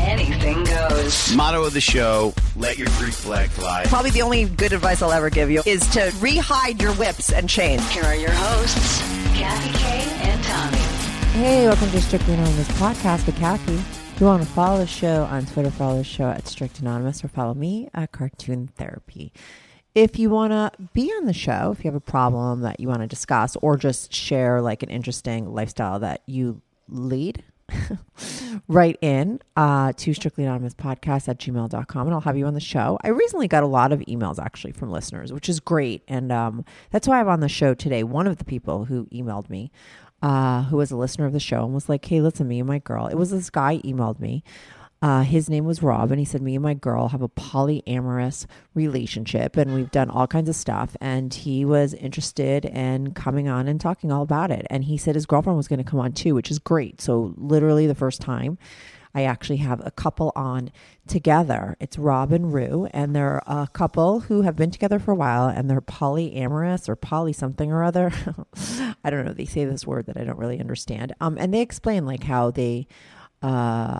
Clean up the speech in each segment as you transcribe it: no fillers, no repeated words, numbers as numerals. anything goes. Motto of the show, let your Greek flag fly. Probably the only good advice I'll ever give you is to re-hide your whips and chains. Here are your hosts, Kathy Kay and Tommy. Hey, welcome to Strictly Anonymous Podcast with Kathy. If you want to follow the show on Twitter, follow the show at Strict Anonymous, or follow me at Cartoon Therapy. If you want to be on the show, if you have a problem that you want to discuss or just share like an interesting lifestyle that you lead, write in to strictlyanonymouspodcast@gmail.com and I'll have you on the show. I recently got a lot of emails actually from listeners, which is great. And that's why I'm on the show today. One of the people who emailed me who was a listener of the show and was like, hey, listen, me and my girl. It was this guy emailed me. His name was Rob. And he said, me and my girl have a polyamorous relationship and we've done all kinds of stuff. And he was interested in coming on and talking all about it. And he said his girlfriend was going to come on too, which is great. So literally the first time I actually have a couple on together. It's Rob and Rou, and they're a couple who have been together for a while, and they're polyamorous or poly something or other. I don't know. They say this word that I don't really understand. And they explain like how they, how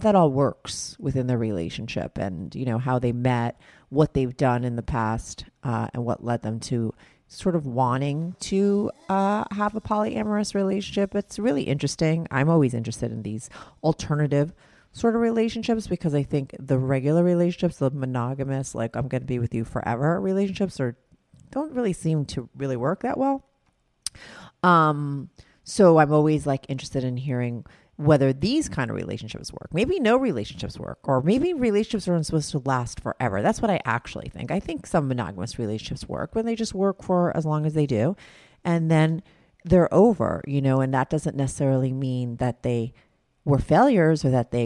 that all works within their relationship, and you know how they met, what they've done in the past, and what led them to sort of wanting to have a polyamorous relationship. It's really interesting. I'm always interested in these alternative sort of relationships because I think the regular relationships, the monogamous, like I'm going to be with you forever relationships don't really seem to really work that well. So I'm always like interested in hearing whether these kind of relationships work. Maybe no relationships work, or maybe relationships aren't supposed to last forever. That's what I actually think. I think some monogamous relationships work when they just work for as long as they do, and then they're over, you know, and that doesn't necessarily mean that they were failures or that they,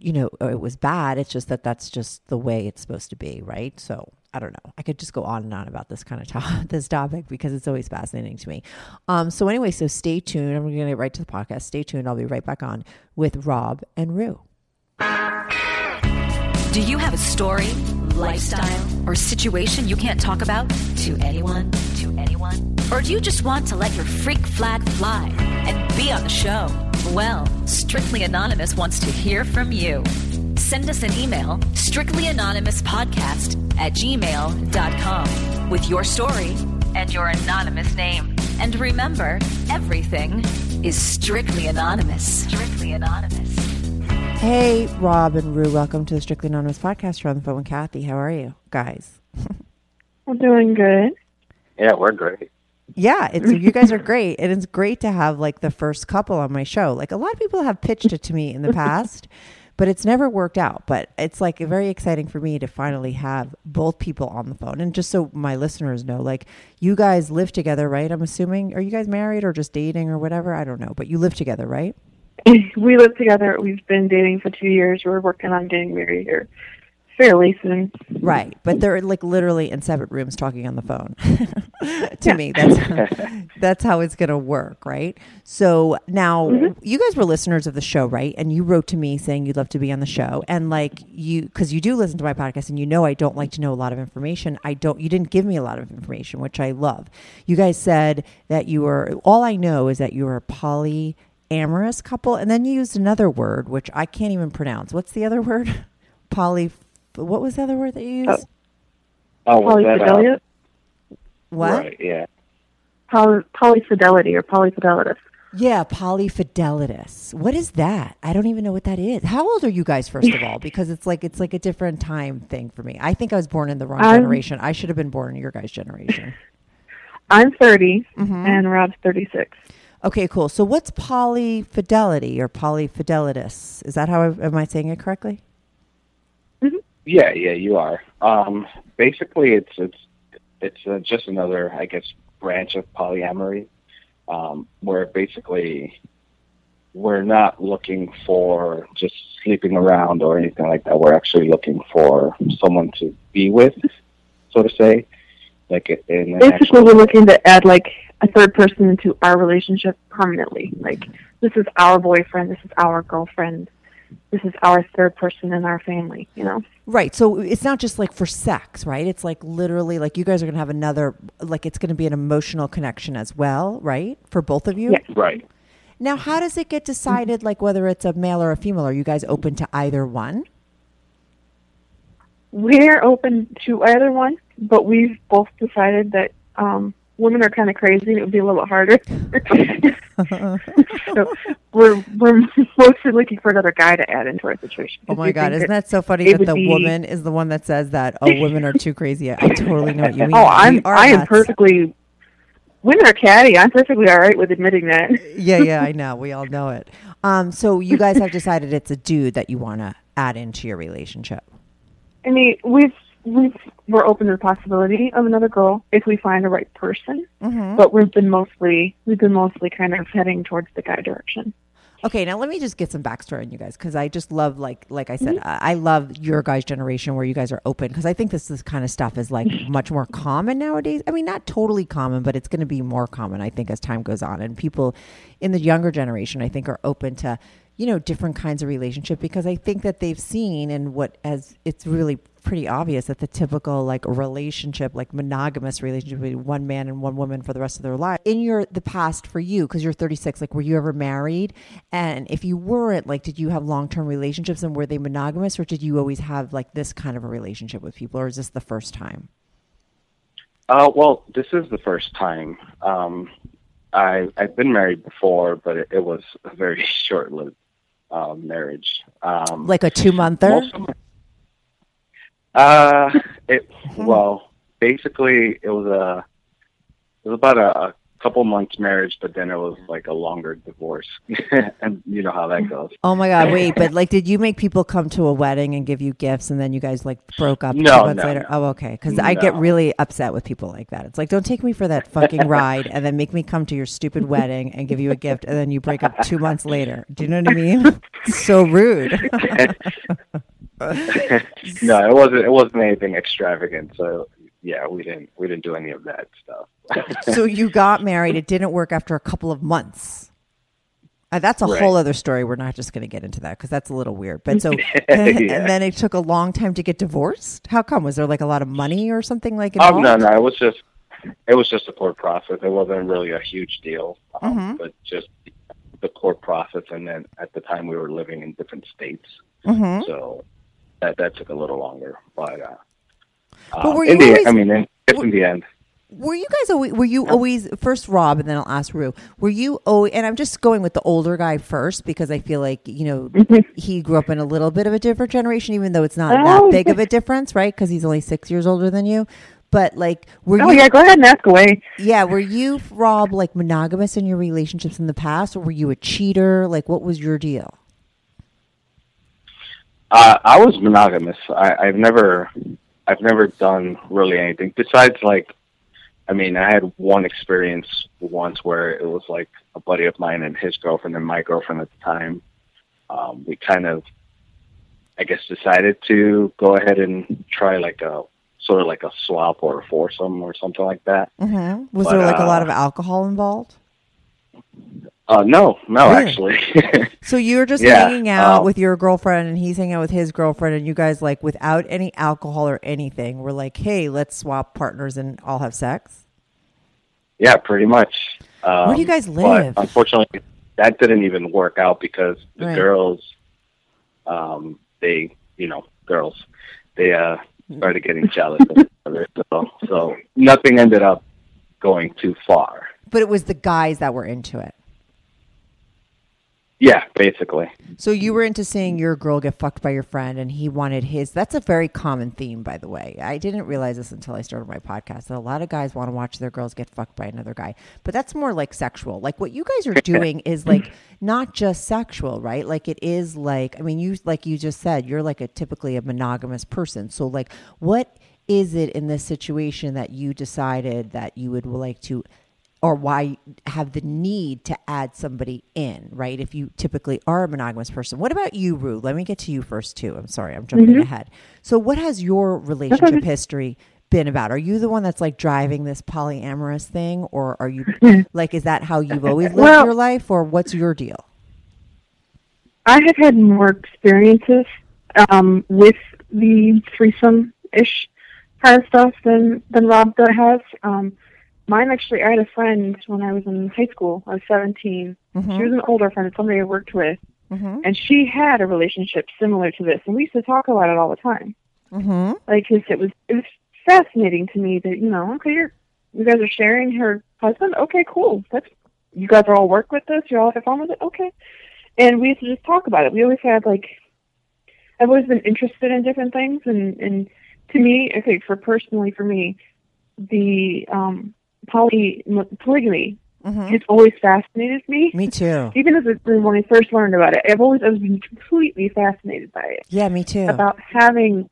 you know, it was bad. It's just that that's just the way it's supposed to be, right? So I don't know. I could just go on and on about this kind of this topic because it's always fascinating to me. So anyway, so stay tuned. I'm going to get right to the podcast. Stay tuned. I'll be right back on with Rob and Rou. Do you have a story, lifestyle, or situation you can't talk about to anyone? Or do you just want to let your freak flag fly and be on the show? Well, Strictly Anonymous wants to hear from you. Send us an email, strictlyanonymouspodcast@gmail.com, with your story and your anonymous name. And remember, everything is strictly anonymous. Strictly Anonymous. Hey, Rob and Rou, welcome to the Strictly Anonymous Podcast. You're on the phone with Kathy. How are you guys? We're doing good. Yeah, we're great. Yeah, it's you guys are great, and it's great to have like the first couple on my show. Like a lot of people have pitched it to me in the past. but it's never worked out. But it's like very exciting for me to finally have both people on the phone. And just so my listeners know, like, you guys live together, right? I'm assuming, are you guys married or just dating or whatever? I don't know, but you live together, right? We live together. We've been dating for 2 years. We're working on getting married here fairly soon. Right. But they're like literally in separate rooms talking on the phone. To me, that's how it's going to work, right? So now you guys were listeners of the show, right? And you wrote to me saying you'd love to be on the show. And like you, because you do listen to my podcast and you know I don't like to know a lot of information. You didn't give me a lot of information, which I love. You guys said that you were, all I know is that you were a polyamorous couple. And then you used another word, which I can't even pronounce. What's the other word? What was the other word that you used? Polyfidelia. What? Right, yeah. Polyfidelity or polyfidelitis. Yeah, polyfidelitis. What is that? I don't even know what that is. How old are you guys, first of all? Because it's like a different time thing for me. I think I was born in the wrong generation. I should have been born in your guys' generation. I'm 30 and Rob's 36. Okay, cool. So what's polyfidelity or polyfidelitis? Is that how am I saying it correctly? Yeah, you are. Basically, it's just another, I guess, branch of polyamory, where basically we're not looking for just sleeping around or anything like that. We're actually looking for someone to be with, so to say. Basically, we're looking to add like a third person into our relationship permanently. Like, this is our boyfriend. This is our girlfriend. This is our third person in our family, you know? Right. So it's not just like for sex, right? It's like literally like you guys are going to have another, like it's going to be an emotional connection as well, right? For both of you? Yes. Right. Now, how does it get decided, like whether it's a male or a female? Are you guys open to either one? We're open to either one, but we've both decided that women are kind of crazy and it would be a little bit harder. So we're mostly looking for another guy to add into our situation. Oh my God, isn't that so funny that the woman is the one that says that, oh, women are too crazy. I totally know what you mean. Oh, I am perfectly... Women are catty. I'm perfectly all right with admitting that. Yeah, I know. We all know it. So you guys have decided it's a dude that you want to add into your relationship. I mean, we're open to the possibility of another girl if we find the right person, but we've been mostly kind of heading towards the guy direction. Okay, now let me just get some backstory on you guys, because I just love, like I said, I love your guys' generation where you guys are open, because I think this kind of stuff is like much more common nowadays. I mean, not totally common, but it's going to be more common, I think, as time goes on. And people in the younger generation, I think, are open to, you know, different kinds of relationship, because I think that they've seen, and it's really pretty obvious that the typical like relationship, like monogamous relationship between one man and one woman for the rest of their life. In the past for you, because you're 36, like were you ever married? And if you weren't, like did you have long-term relationships and were they monogamous, or did you always have like this kind of a relationship with people, or is this the first time? Well, this is the first time. I've been married before, but it was a very short-lived marriage. Like a 2-monther? Basically it was about a couple months marriage, but then it was like a longer divorce, and you know how that goes. Oh my God, wait, but like, did you make people come to a wedding and give you gifts and then you guys like broke up 2 months later? No. Oh, okay. Cause I get really upset with people like that. It's like, don't take me for that fucking ride and then make me come to your stupid wedding and give you a gift and then you break up 2 months later. Do you know what I mean? So rude. No, it wasn't anything extravagant. So yeah, we didn't do any of that stuff. So you got married. It didn't work after a couple of months. That's a whole other story. We're not just going to get into that because that's a little weird. But so, And then it took a long time to get divorced. How come? Was there like a lot of money or something like involved? No. It was just a court process. It wasn't really a huge deal, but just the court process. And then at the time we were living in different states, so. That took a little longer, but were you in the end. Were you always first Rob and then I'll ask Rou. Were you always, and I'm just going with the older guy first because I feel like, you know, he grew up in a little bit of a different generation, even though it's not that big of a difference, right? Because he's only 6 years older than you. But like, go ahead and ask away. Yeah, were you, Rob, like monogamous in your relationships in the past, or were you a cheater? Like, what was your deal? I was monogamous. I've never done really anything besides, like, I mean, I had one experience once where it was like a buddy of mine and his girlfriend and my girlfriend at the time. We kind of, I guess, decided to go ahead and try like a sort of like a swap or a foursome or something like that. Mm-hmm. Was there like a lot of alcohol involved? No, really? Actually. So you were just hanging out with your girlfriend and he's hanging out with his girlfriend, and you guys, like, without any alcohol or anything, were like, hey, let's swap partners and all have sex? Yeah, pretty much. Where do you guys live? Unfortunately, that didn't even work out because the girls, they started getting jealous of each other. So nothing ended up going too far. But it was the guys that were into it. Yeah, basically. So you were into seeing your girl get fucked by your friend, and he wanted his. That's a very common theme, by the way. I didn't realize this until I started my podcast, that a lot of guys want to watch their girls get fucked by another guy. But that's more like sexual. Like, what you guys are doing is like not just sexual, right? Like, it is like, I mean, you, like you just said, you're like typically a monogamous person. So like, what is it in this situation that you decided that you would like to, or why have the need to add somebody in, right? If you typically are a monogamous person. What about you, Rou? Let me get to you first, too. I'm sorry, I'm jumping ahead. So what has your relationship history been about? Are you the one that's like driving this polyamorous thing? Or are you like, is that how you've always lived your life? Or what's your deal? I have had more experiences with the threesome-ish kind of stuff than Rob has. Mine actually, I had a friend when I was in high school. I was 17. Mm-hmm. She was an older friend, somebody I worked with. Mm-hmm. And she had a relationship similar to this. And we used to talk about it all the time. Mm-hmm. Like, it was fascinating to me that, you know, okay, you guys are sharing her husband? Okay, cool. You guys are all work with this? You all have fun with it? Okay. And we used to just talk about it. We always had, like, I've always been interested in different things. And to me, I think for me, the... polygamy it's always fascinated me. Me too. Even as when I first learned about it, I've been completely fascinated by it. Yeah, me too. About having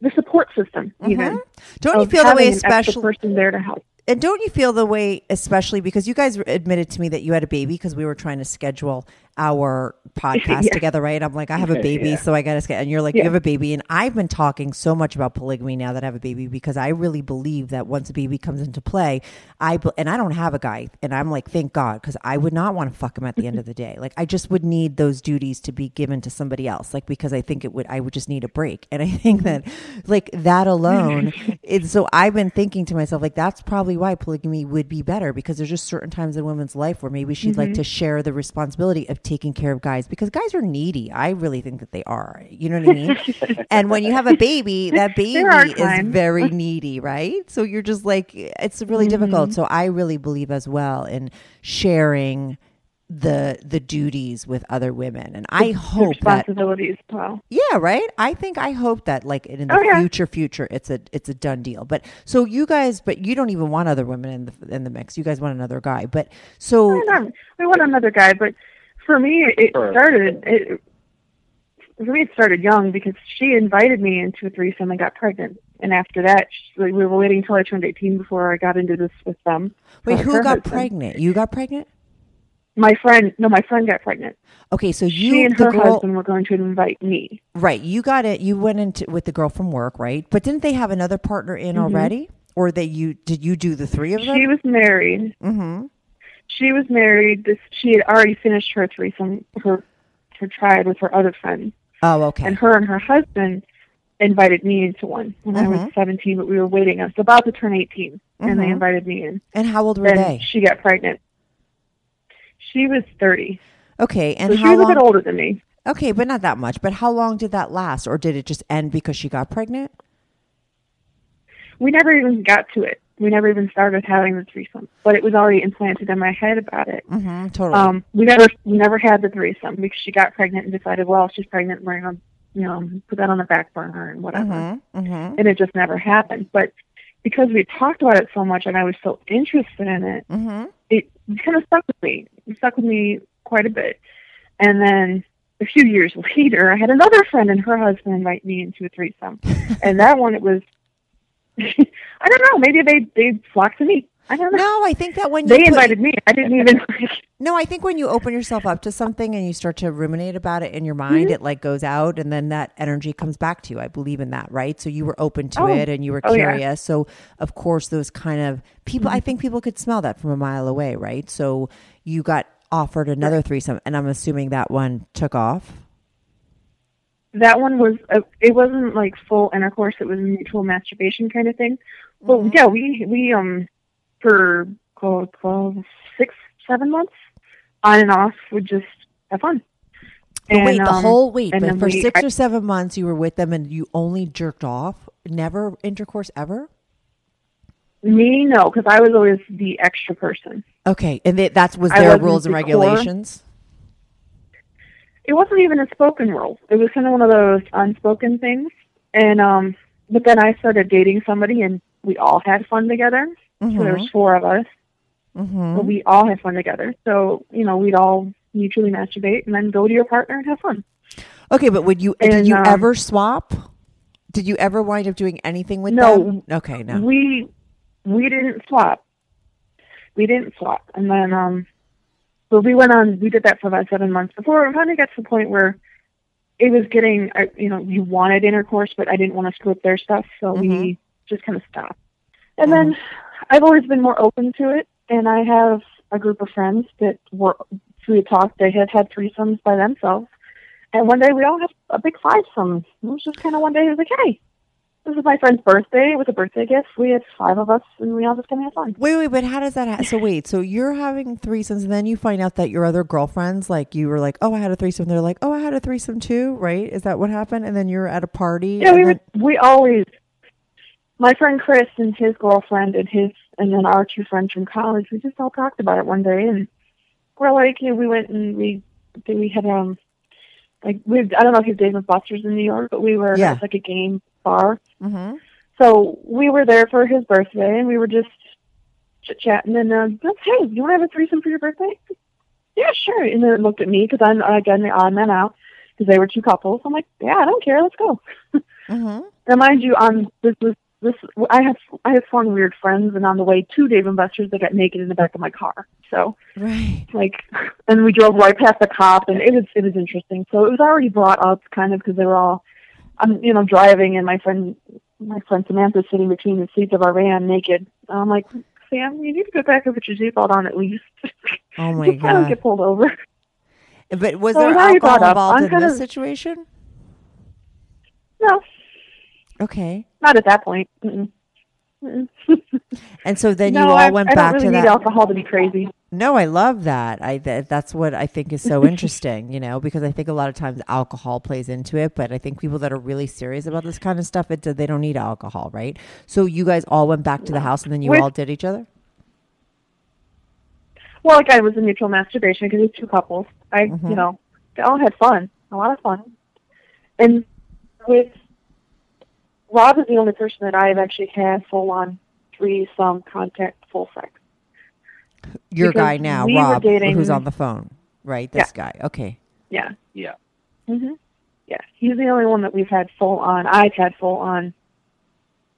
the support system, even. Don't you feel that way, especially an extra person there to help? And don't you feel the way, especially because you guys admitted to me that you had a baby because we were trying to schedule our podcast together, right? I'm like, I have a baby, so I got to schedule. And you're like, you have a baby. And I've been talking so much about polygamy now that I have a baby because I really believe that once a baby comes into play, and I don't have a guy. And I'm like, thank God, because I would not want to fuck him at the end of the day. Like, I just would need those duties to be given to somebody else, like, because I think I would just need a break. And I think that, like, that alone. So I've been thinking to myself, like, that's probably why polygamy would be better, because there's just certain times in women's life where maybe she'd like to share the responsibility of taking care of guys, because guys are needy. I really think that they are. You know what I mean? And when you have a baby, that baby is very needy, right? So you're just like, it's really difficult. So I really believe as well in sharing the duties with other women, and I hope responsibilities that, well. Yeah, right. I hope that, like, in the future, it's a done deal. But so you guys, but you don't even want other women in the mix. You guys want another guy, but so we want another guy. But for me, it started young, because she invited me into a threesome and got pregnant. And after that, we were waiting until I turned 18 before I got into this with them. Wait, who got pregnant? You got pregnant? My friend got pregnant. Okay, so she and her husband were going to invite me. Right, you got it. You went into with the girl from work, right? But didn't they have another partner in already, or did you do the three of them? She was married. Mm-hmm. She was married. She had already finished her threesome, her triad with her other friend. Oh, okay. And her husband invited me into one when I was 17, but we were waiting. I was about to turn 18, and they invited me in. And how old were they? She got pregnant. She was 30. Okay, and so she was a bit older than me. Okay, but not that much. But how long did that last, or did it just end because she got pregnant? We never even got to it. We never even started having the threesome, but it was already implanted in my head about it. Mm-hmm, totally. We never had the threesome because she got pregnant and decided, well, she's pregnant, we're gonna, you know, put that on the back burner and whatever, and it just never happened. But because we talked about it so much, and I was so interested in it, it kind of stuck with me. It stuck with me quite a bit. And then a few years later, I had another friend and her husband invite me into a threesome. And that one, it was, I don't know, maybe they flocked to me. I don't know. No, I think that when they invited me, I didn't even. No, I think when you open yourself up to something and you start to ruminate about it in your mind, mm-hmm. it like goes out and then that energy comes back to you. I believe in that, right? So you were open to it and you were curious. Yeah. So of course, those kind of people, mm-hmm. I think people could smell that from a mile away, right? So you got offered another threesome and I'm assuming that one took off. That one was, it wasn't like full intercourse. It was mutual masturbation kind of thing. But mm-hmm. yeah, we for 6-7 months on and off would just have fun. And, but wait, the whole week. But for 6 or 7 months you were with them and you only jerked off? Never intercourse ever? Me, no, because I was always the extra person. Okay, and that was their rules and regulations? It wasn't even a spoken rule. It was kind of one of those unspoken things. And but then I started dating somebody and we all had fun together. Mm-hmm. So there's 4 of us. Mm-hmm. But we all had fun together. So, you know, we'd all mutually masturbate and then go to your partner and have fun. Okay, but did you ever swap? Did you ever wind up doing anything with them? No. Okay, no. We didn't swap. We didn't swap. And then, but we did that for about 7 months before we finally got to the point where it was getting, you know, you wanted intercourse, but I didn't want to screw up their stuff. So mm-hmm. we just kind of stopped. And mm-hmm. then I've always been more open to it. And I have a group of friends that they had had threesomes by themselves. And one day we all had a big fivesome. It was just kind of one day, it was like, hey, this is my friend's birthday. It was a birthday gift. We had 5 of us and we all just kind of had fun. Wait, but how does that happen? So wait, so you're having threesomes and then you find out that your other girlfriends, like you were like, oh, I had a threesome. They're like, oh, I had a threesome too, right? Is that what happened? And then you're at a party. Yeah, we always... My friend Chris and his girlfriend and then our 2 friends from college, we just all talked about it one day and we're like, you know, we went and we had, I don't know if it was Dave & Buster's in New York, but we were it was like a game bar. Mm-hmm. So we were there for his birthday and we were just chit-chatting and hey, you want to have a threesome for your birthday? Yeah, sure. And then it looked at me because I'm, again, the odd man out because they were 2 couples. I'm like, yeah, I don't care. Let's go. Mm-hmm. Now, mind you, I have formed weird friends, and on the way to Dave & Buster's, they got naked in the back of my car. So, right, like, and we drove right past the cop, and it was interesting. So it was already brought up, kind of, because they were all, you know, driving, and my friend Samantha's sitting between the seats of our van, naked. And I'm like, Sam, you need to go back and put your seatbelt on at least. Oh my god! I don't get pulled over. But was there alcohol involved in this situation? No. Okay. Not at that point. Mm-mm. Mm-mm. And so then you all went back to that. Need alcohol to be crazy. No, I love that. That's what I think is so interesting, you know, because I think a lot of times alcohol plays into it, but I think people that are really serious about this kind of stuff, they don't need alcohol, right? So you guys all went back to the house and then you all did each other? Well, like I was in mutual masturbation because it was 2 couples. Mm-hmm. You know, they all had fun, a lot of fun. And with Rob is the only person that I've actually had full-on threesome contact, full sex. Your guy now, Rob, who's on the phone, right? This guy. Okay. Yeah. Yeah. Mm-hmm. Yeah. He's the only one that we've had full-on. I've had full-on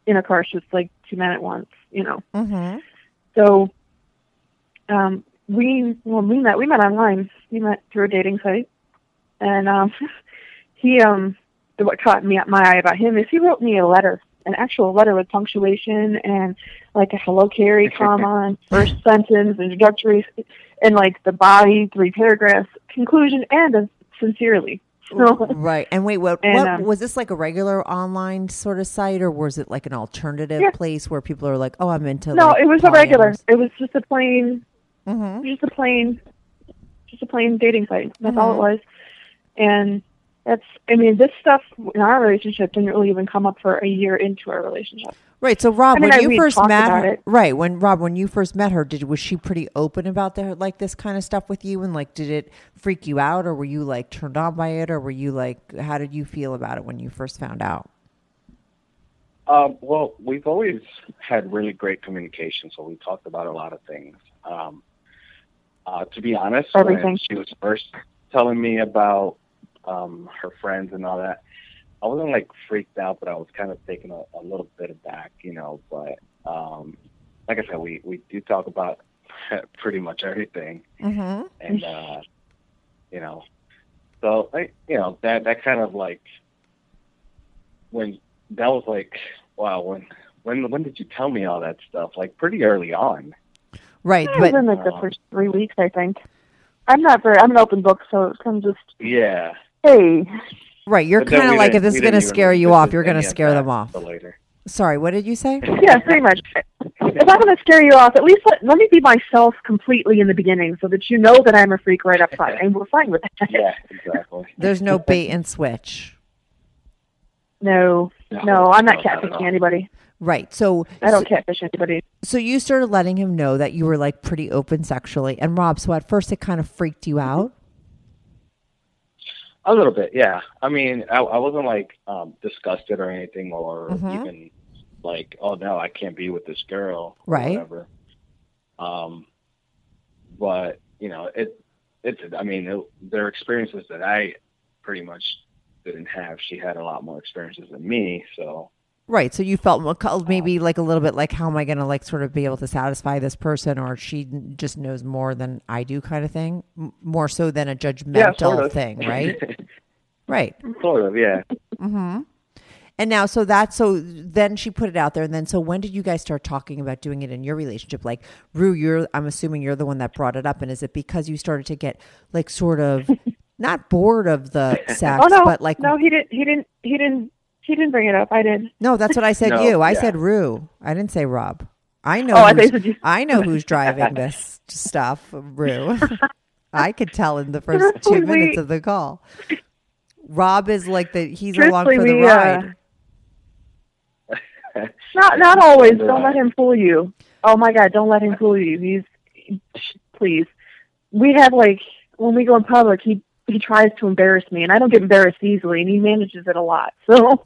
intercourse with, like, 2 men at once, you know. Mm-hmm. So we met online. We met through a dating site. And what caught my eye about him is he wrote me a letter, an actual letter with punctuation and like a hello Carrie comma and first sentence, introductory, and like the body, 3 paragraphs, conclusion, and a sincerely. So, right. And wait, what was this like a regular online sort of site or was it like an alternative place where people are like, oh, I'm into No, like, it was a regular. It was just a plain, mm-hmm. just a plain dating site. That's mm-hmm. all it was. And this stuff in our relationship didn't really even come up for a year into our relationship. Right. So Rob, when you first met her, was she pretty open about like this kind of stuff with you? And like, did it freak you out or were you like turned on by it? Or were you like, how did you feel about it when you first found out? Well, we've always had really great communication. So we talked about a lot of things. To be honest, everything. She was first telling me about her friends and all that. I wasn't like freaked out, but I was kind of taken a little bit aback, you know. But like I said, we do talk about pretty much everything, and you know, so I, you know, that kind of like when that was like, wow, when did you tell me all that stuff? Like pretty early on, right? Yeah, but in like the first 3 weeks, I think. I'm an open book, so it can just hey. Right, you're kind of like, if this is going to scare you off, you're going to scare them off. Later. Sorry, what did you say? Yeah, pretty much. If I'm going to scare you off, at least let me be myself completely in the beginning so that you know that I'm a freak right up front, and we're fine with that. Yeah, exactly. There's no bait and switch. No, I'm not catfishing anybody. Right, so... I don't catfish anybody. So you started letting him know that you were, like, pretty open sexually. And, Rob, so at first it kind of freaked you out? A little bit, yeah. I mean, I wasn't, like, disgusted or anything, or even, like, oh, no, I can't be with this girl. Right. Or whatever. But, you know, their experiences that I pretty much didn't have. She had a lot more experiences than me, so... Right, so you felt maybe like a little bit like, how am I going to like sort of be able to satisfy this person, or she just knows more than I do kind of thing? More so than a judgmental thing, right? Right. Sort of, yeah. Mm-hmm. And now, so then she put it out there, and then so when did you guys start talking about doing it in your relationship? Like, Rou, I'm assuming you're the one that brought it up, and is it because you started to get like sort of, not bored of the sex, but like... No, he didn't bring it up. I did. No, that's what I said. I said Rou. I didn't say Rob. I know. I know who's driving this stuff, Rou. I could tell in the first 2 minutes of the call. Rob is like he's along for the ride. Not always. Don't let him fool you. Oh my God! Don't let him fool you. Please. We have like when we go in public, he tries to embarrass me, and I don't get embarrassed easily, and he manages it a lot. So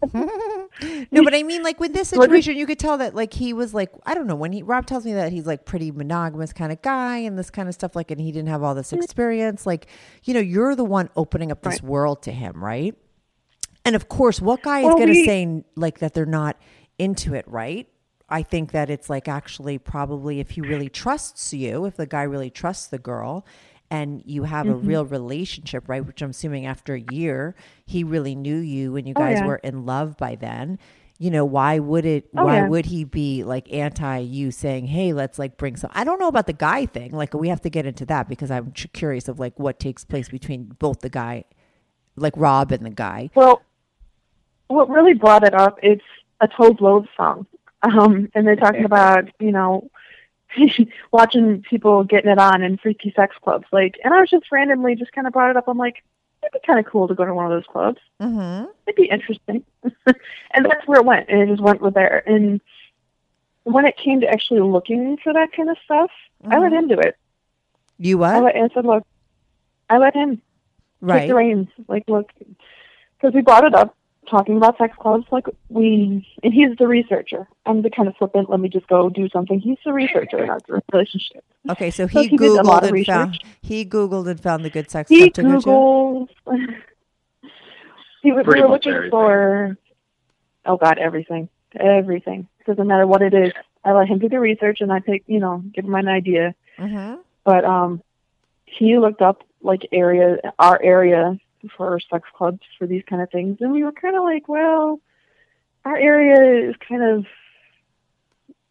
no, but I mean, like with this situation, you could tell that like he was like, I don't know, when Rob tells me that he's like pretty monogamous kind of guy and this kind of stuff, like, and he didn't have all this experience, like, you know, you're the one opening up this world to him, right? And of course, what guy is going to say like that they're not into it, right? I think that it's like actually probably if he really trusts you, if the guy really trusts the girl, and you have a real relationship, right? Which I'm assuming after a year, he really knew you and you guys were in love by then. You know, why would he be like anti you saying, hey, let's like bring some, I don't know about the guy thing. Like we have to get into that because I'm curious of like what takes place between both the guy, like Rob and the guy. Well, what really brought it up, it's a Toad Loads song. And they're talking about, you know, watching people getting it on in freaky sex clubs, like, and I was just randomly just kind of brought it up. I'm like, it'd be kind of cool to go to one of those clubs. It'd be interesting, and that's where it went. And it just went with there. And when it came to actually looking for that kind of stuff, I let him do it. You what? I let him take the reins. Like, look, because we brought it up. Talking about sex clubs, like and he's the researcher. I'm the kind of flippant, let me just go do something. He's the researcher in our relationship. Okay, so he Googled and found the good sex club to go to? He was looking for, oh God, everything. Everything. Doesn't matter what it is. I let him do the research and I take, you know, give him an idea. But he looked up like our area for sex clubs for these kind of things, and we were kind of like, well, our area is kind of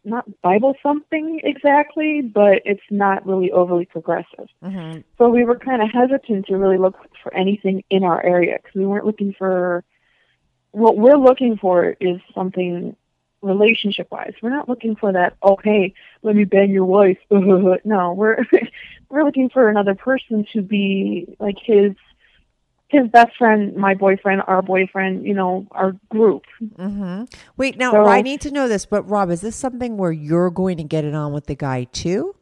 not Bible something exactly, but it's not really overly progressive. So we were kind of hesitant to really look for anything in our area because we weren't looking for, what we're looking for is something relationship wise. We're not looking for that, oh hey, let me bang your wife. No, we're looking for another person to be like his best friend, my boyfriend, our boyfriend, you know, our group. Wait, now I need to know this, but Rob, is this something where you're going to get it on with the guy too?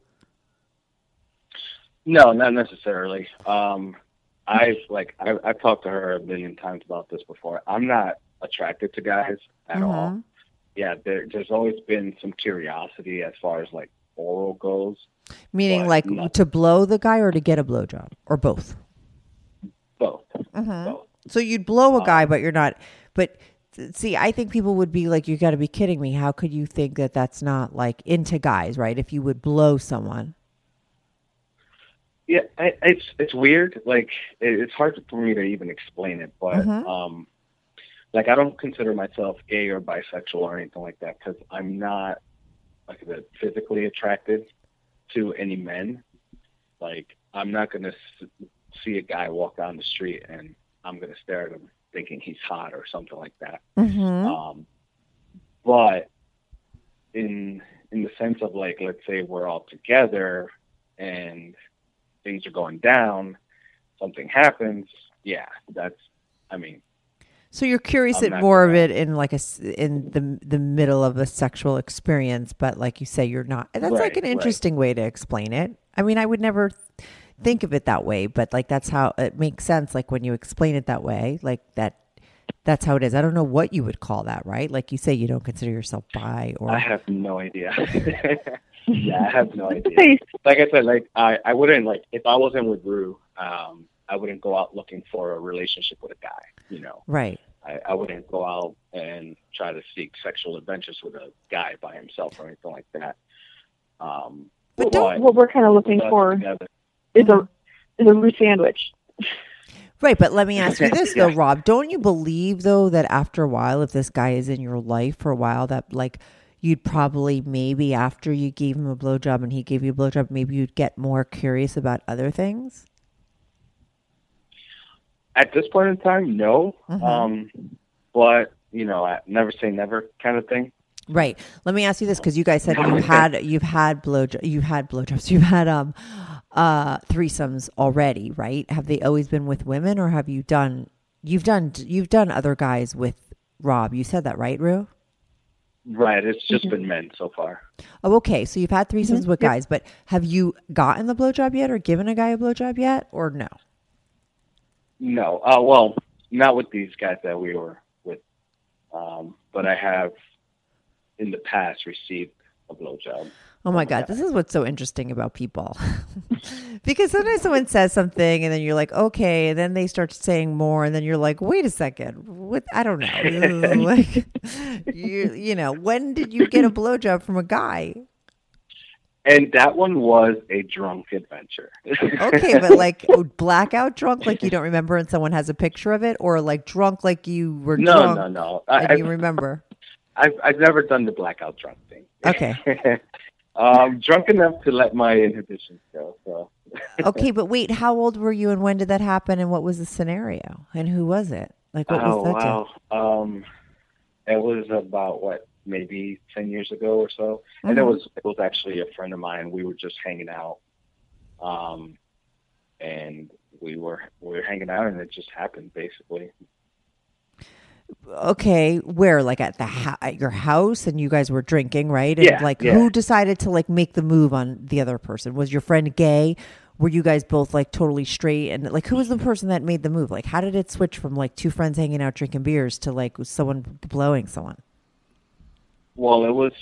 No, not necessarily. I've talked to her a million times about this before. I'm not attracted to guys at all. Yeah, there's always been some curiosity as far as like oral goes. Meaning like to blow the guy or to get a blowjob or both? Both. So you'd blow a guy, but you're not. But see, I think people would be like, you got to be kidding me. How could you think that that's not like into guys, right? If you would blow someone. Yeah, it's weird. Like, it's hard for me to even explain it, but like, I don't consider myself gay or bisexual or anything like that, because I'm not, like, physically attracted to any men. Like, I'm not going to see a guy walk down the street and I'm going to stare at him thinking he's hot or something like that. But in the sense of, like, let's say we're all together and things are going down, something happens. Yeah, that's, I mean. So you're curious at more of it in like in the middle of a sexual experience, but like you say, you're not. That's like an interesting way to explain it. I mean, I would never think of it that way, but like that's how it makes sense. Like when you explain it that way, like that's how it is. I don't know what you would call that, right? Like you say, you don't consider yourself bi, or I have no idea. Yeah, I have no idea. Like I said, like I wouldn't, like, if I wasn't with Rou, I wouldn't go out looking for a relationship with a guy, you know? Right. I wouldn't go out and try to seek sexual adventures with a guy by himself or anything like that. But what we're kind of looking for is a Rou sandwich. Right, but let me ask you this, though, Rob. Don't you believe, though, that after a while, if this guy is in your life for a while, that, like, you'd probably maybe after you gave him a blowjob and he gave you a blowjob, maybe you'd get more curious about other things? At this point in time, no. But, you know, I never say never kind of thing. Right. Let me ask you this, because you guys said you've had threesomes already, right? Have they always been with women, or have you done other guys with Rob? You said that, right, Rou? Right. It's just been men so far. Oh, okay. So you've had threesomes with guys, but have you gotten the blowjob yet, or given a guy a blowjob yet, or no? No. Well, not with these guys that we were with. But I have in the past received a blowjob. Oh my God. This is what's so interesting about people. Because sometimes someone says something and then you're like, okay. And then they start saying more. And then you're like, wait a second. What? I don't know. Like, you know, when did you get a blowjob from a guy? And that one was a drunk adventure. Okay, but like blackout drunk, like you don't remember and someone has a picture of it? Or like drunk, like you were drunk? No. You remember? I've never done the blackout drunk thing. Okay. Drunk enough to let my inhibitions go. So. Okay, but wait, how old were you and when did that happen and what was the scenario? And who was it? Like, what was that? Oh, wow. It was about, maybe 10 years ago or so. And it was actually a friend of mine. We were just hanging out. And we were hanging out and it just happened basically. Okay. Where? Like at your house and you guys were drinking, right? And who decided to like make the move on the other person? Was your friend gay? Were you guys both like totally straight? And like, who was the person that made the move? Like, how did it switch from like two friends hanging out, drinking beers to like someone blowing someone? Well, it was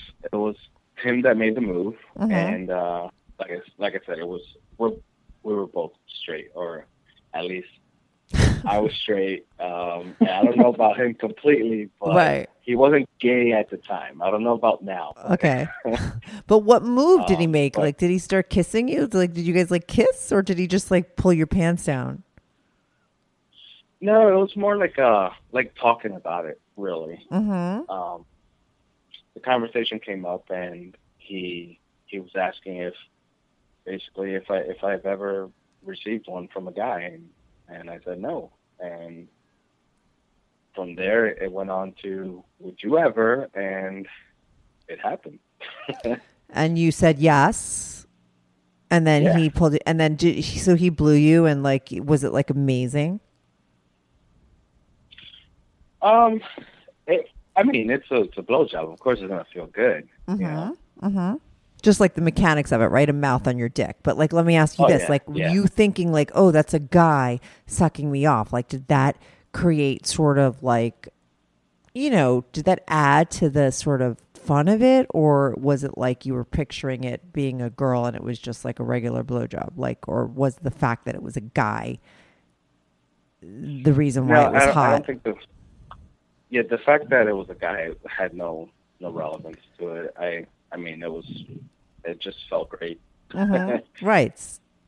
him that made the move, and like I said, it was we were both straight, or at least I was straight. I don't know about him completely, but he wasn't gay at the time. I don't know about now. Okay, but what move did he make? Like, did he start kissing you? Like, did you guys like kiss, or did he just like pull your pants down? No, it was more like talking about it, really. The conversation came up, and he was asking if I've ever received one from a guy, and I said no. And from there, it went on to, would you ever? And it happened. And you said yes, and then he pulled it, and then so he blew you, and like, was it like amazing? I mean, it's a blowjob. Of course, it's gonna feel good. Just like the mechanics of it, right? A mouth on your dick. But like, let me ask you this: you thinking like, oh, that's a guy sucking me off? Like, did that create sort of like, you know, did that add to the sort of fun of it, or was it like you were picturing it being a girl and it was just like a regular blowjob? Like, or was the fact that it was a guy the reason why it was hot. I don't think the fact that it was a guy had no relevance to it. I mean, it just felt great. Uh-huh. Right.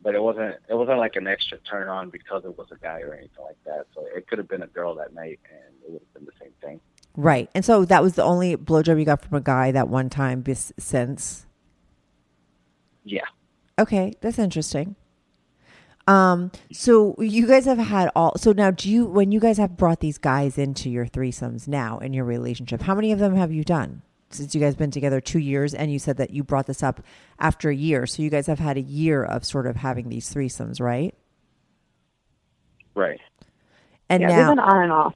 But it wasn't like an extra turn on because it was a guy or anything like that. So it could have been a girl that night and it would have been the same thing. Right. And so that was the only blowjob you got from a guy that one time since? Yeah. Okay. That's interesting. So you guys have had so now when you guys have brought these guys into your threesomes now in your relationship, how many of them have you done? Since you guys have been together 2 years, and you said that you brought this up after a year. So you guys have had a year of sort of having these threesomes, right? Right. And now, they've been on and off.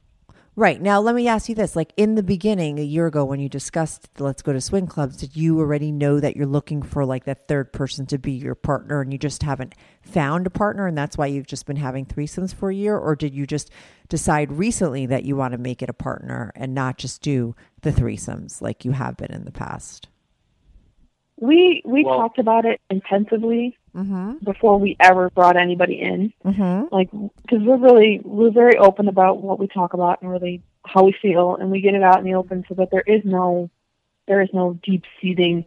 Right. Now, let me ask you this. Like, in the beginning, a year ago, when you discussed let's go to swing clubs, did you already know that you're looking for, like, that third person to be your partner, and you just haven't found a partner, and that's why you've just been having threesomes for a year? Or did you just decide recently that you want to make it a partner and not just do the threesomes like you have been in the past? We talked about it intensively before we ever brought anybody in. Mm-hmm. Like, because we're very open about what we talk about and really how we feel, and we get it out in the open so that there is no deep seating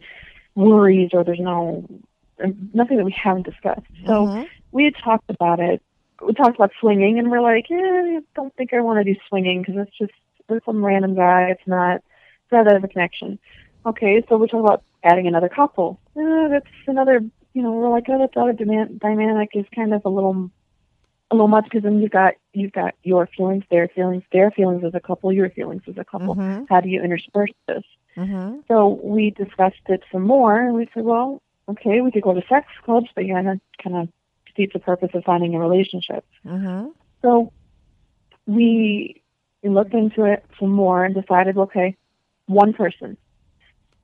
worries, or there's nothing that we haven't discussed. So we had talked about it. We talked about swinging, and we're like, I don't think I want to do swinging because it's some random guy. It's not that of a connection. Okay, so we're talking about adding another couple. That's another, we're like, that's another dynamic is kind of a little much, because then you've got your feelings, their feelings, their feelings as a couple, your feelings as a couple. Mm-hmm. How do you intersperse this? Mm-hmm. So we discussed it some more, and we said, well, okay, we could go to sex clubs, but you're going to kind of defeat the purpose of finding a relationship. Mm-hmm. So we looked into it some more and decided, okay, one person.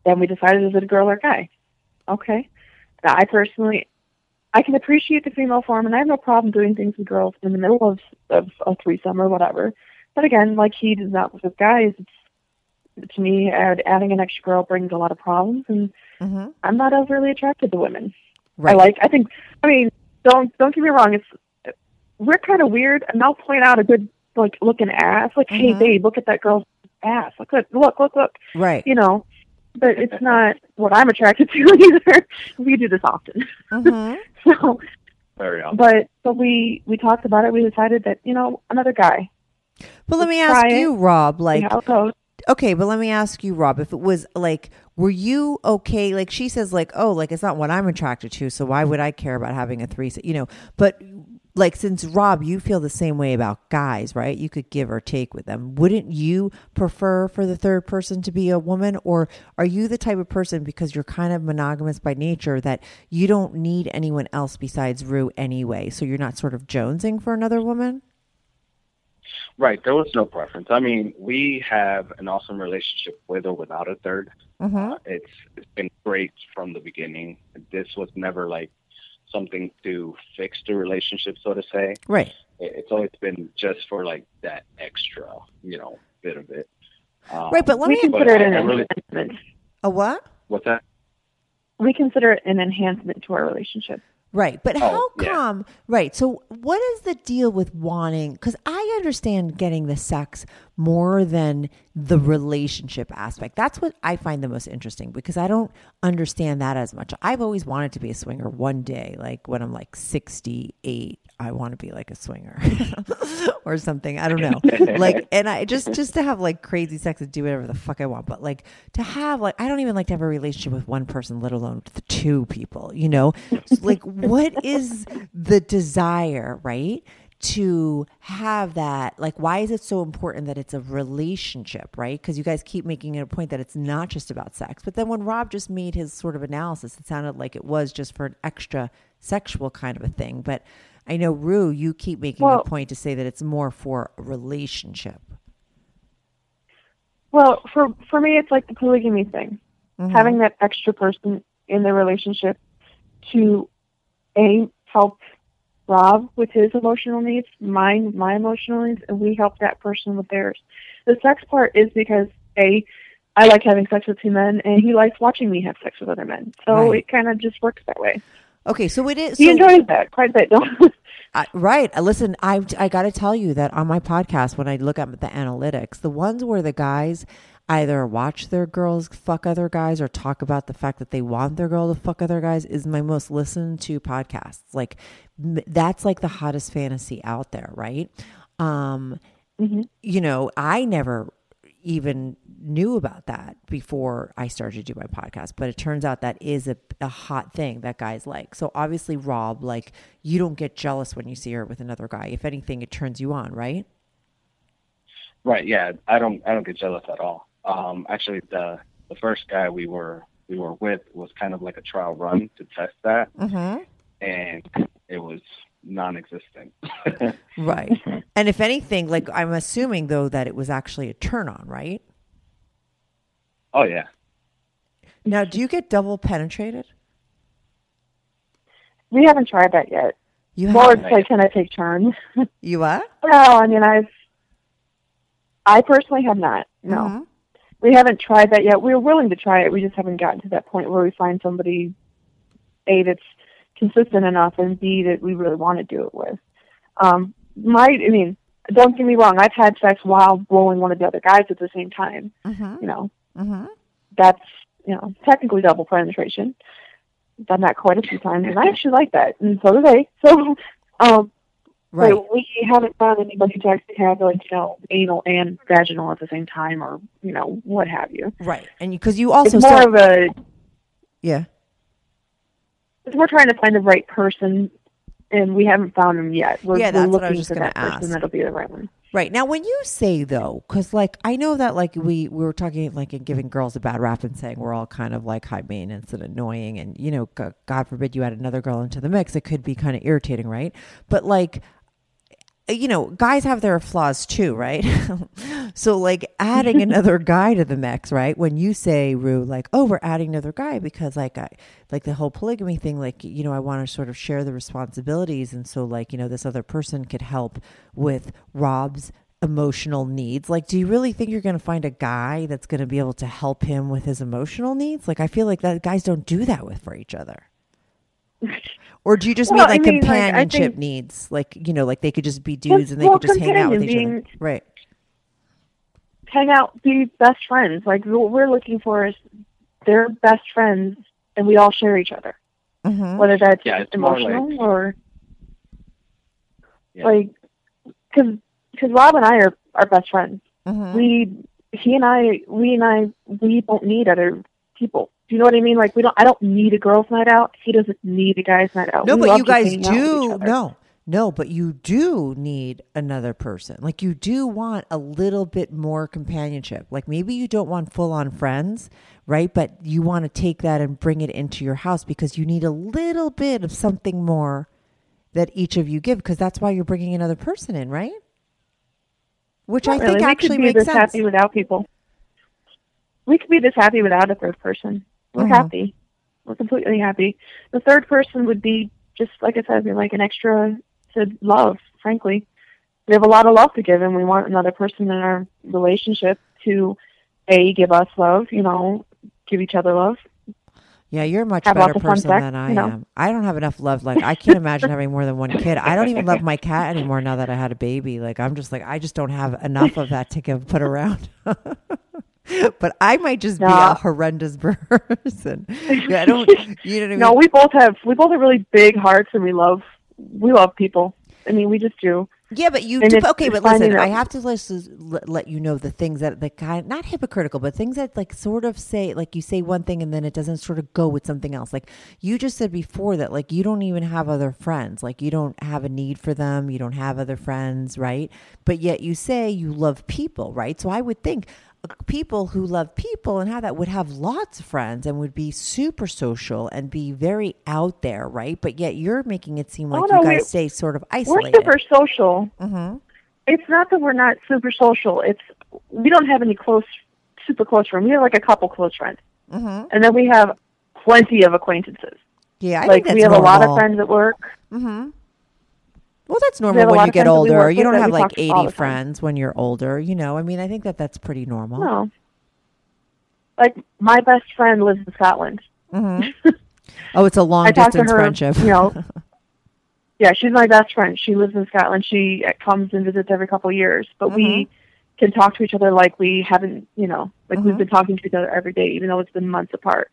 Then we decided, is it a girl or a guy? Okay. Now, I personally, I can appreciate the female form, and I have no problem doing things with girls in the middle of a threesome or whatever. But again, like he does not with guys, to me, adding an extra girl brings a lot of problems, and I'm not overly attracted to women. Right. I mean, don't get me wrong. We're kind of weird, and I'll point out a good, like, looking ass. Like, hey, babe, look at that girl's ass. Look. Right. But it's not what I'm attracted to either. We do this often. Mm-hmm. So, very often. But we talked about it. We decided that, another guy. But let me ask you, Rob, if it was like, were you okay? Like she says, like, oh, like it's not what I'm attracted to. So why would I care about having a threesome? But like, since Rob, you feel the same way about guys, right? You could give or take with them. Wouldn't you prefer for the third person to be a woman? Or are you the type of person, because you're kind of monogamous by nature, that you don't need anyone else besides Rou anyway? So you're not sort of jonesing for another woman? Right. There was no preference. I mean, we have an awesome relationship with or without a third. It's been great from the beginning. This was never like something to fix the relationship, so to say. Right. It's always been just for like that extra, bit of it. Right, but we consider it an enhancement. A what? What's that? We consider it an enhancement to our relationship. Right, but how come? Yeah. Right, so what is the deal with wanting? Because I understand getting the sex more than the relationship aspect. That's what I find the most interesting, because I don't understand that as much. I've always wanted to be a swinger one day, like when I'm like 68. I want to be like a swinger or something. I don't know. Like, and I just to have like crazy sex and do whatever the fuck I want. But like to have like, I don't even like to have a relationship with one person, let alone the two people, So, like, what is the desire, right? To have that, like, why is it so important that it's a relationship, right? Because you guys keep making it a point that it's not just about sex. But then when Rob just made his sort of analysis, it sounded like it was just for an extra sexual kind of a thing. But I know, Rou, you keep making a point to say that it's more for a relationship. Well, for me, it's like the polygamy thing. Mm-hmm. Having that extra person in the relationship to, A, help Rob with his emotional needs, my emotional needs, and we help that person with theirs. The sex part is because, A, I like having sex with two men, and he likes watching me have sex with other men. So It kind of just works that way. Okay, so it is. He enjoys that quite a bit. Right. Listen, I got to tell you that on my podcast, when I look at the analytics, the ones where the guys either watch their girls fuck other guys or talk about the fact that they want their girl to fuck other guys is my most listened to podcasts. Like that's like the hottest fantasy out there. Right. Mm-hmm. You know, I never even knew about that before I started to do my podcast, but it turns out that is a hot thing that guys like. So obviously, Rob, like you don't get jealous when you see her with another guy. If anything, it turns you on, right? Right. Yeah. I don't get jealous at all. Actually the first guy we were with was kind of like a trial run to test that. Mm-hmm. And it was non-existent. Right. And if anything, like I'm assuming though that it was actually a turn on, right? Oh yeah. Now, do you get double penetrated? We haven't tried that yet. You more it's like, can I take turns? You what? No, I mean, I personally have not. No. Mm-hmm. We haven't tried that yet. We're willing to try it. We just haven't gotten to that point where we find somebody, A, that's consistent enough, and B, that we really want to do it with. Don't get me wrong. I've had sex while blowing one of the other guys at the same time. Mm-hmm. You know, mm-hmm. That's, you know, technically double penetration. I've done that quite a few times, and I actually like that, and so do they. So, right. So we haven't found anybody to actually have, like, you know, anal and vaginal at the same time, or, you know, what have you. Right. And because you also... It's more of a... Yeah. We're trying to find the right person, and we haven't found him yet. We're looking what I was just for that ask. Person that'll be the right one. Right. Now, when you say, though, because, like, I know that, like, we were talking, like, and giving girls a bad rap and saying we're all kind of, like, high maintenance and annoying, and, you know, God forbid you add another girl into the mix. It could be kind of irritating, right? But, like... You know, guys have their flaws too, right? So, like, adding another guy to the mix, right? When you say, Rou, like, oh, we're adding another guy because, like, the whole polygamy thing, like, you know, I want to sort of share the responsibilities. And so, like, you know, this other person could help with Rob's emotional needs. Like, do you really think you're going to find a guy that's going to be able to help him with his emotional needs? Like, I feel like that guys don't do that with for each other. Or do you just mean like companionship needs? Like, you know, like they could just be dudes and they could just hang out with each other. Right. Hang out, be best friends. Like what we're looking for is they're best friends and we all share each other. Mm-hmm. Whether that's emotional like, or like, because Rob and I are best friends. Mm-hmm. We don't need other people. Do you know what I mean? Like I don't need a girl's night out. He doesn't need a guy's night out. No, but you guys do. No, but you do need another person. Like you do want a little bit more companionship. Like maybe you don't want full-on friends, right? But you want to take that and bring it into your house because you need a little bit of something more that each of you give because that's why you're bringing another person in, right? Which I think actually makes sense. We could be this happy without a third person. We're happy. We're completely happy. The third person would be just, like I said, be like an extra to love, frankly. We have a lot of love to give, and we want another person in our relationship to, A, give us love, you know, give each other love. Yeah, you're a much better person than I am. I don't have enough love. Like, I can't imagine having more than one kid. I don't even love my cat anymore now that I had a baby. Like, I'm just like, I just don't have enough of that to put around. But I might just be a horrendous person. Yeah, I don't. You know what I mean? No, we both have really big hearts, and we love people. I mean, we just do. Yeah, but you do, okay? But listen, I have to let you know the things that the kind not hypocritical, but things that like sort of say like you say one thing and then it doesn't sort of go with something else. Like you just said before that like you don't even have other friends, like you don't have a need for them, you don't have other friends, right? But yet you say you love people, right? So I would think. People who love people and how that would have lots of friends and would be super social and be very out there, right? But yet you're making it seem like you guys stay sort of isolated. We're super social. Mm-hmm. It's not that we're not super social. It's we don't have any super close friends. We have like a couple close friends, mm-hmm. and then we have plenty of acquaintances. Yeah, I think that's we have normal. A lot of friends at work. Mm-hmm. Well, that's normal when you get older. You don't have like 80 friends when you're older. You know, I mean, I think that that's pretty normal. No. Like, my best friend lives in Scotland. Mm-hmm. Oh, it's a long distance friendship. You know, Yeah, she's my best friend. She lives in Scotland. She comes and visits every couple of years. But mm-hmm. we can talk to each other like we haven't, you know, like mm-hmm. we've been talking to each other every day, even though it's been months apart.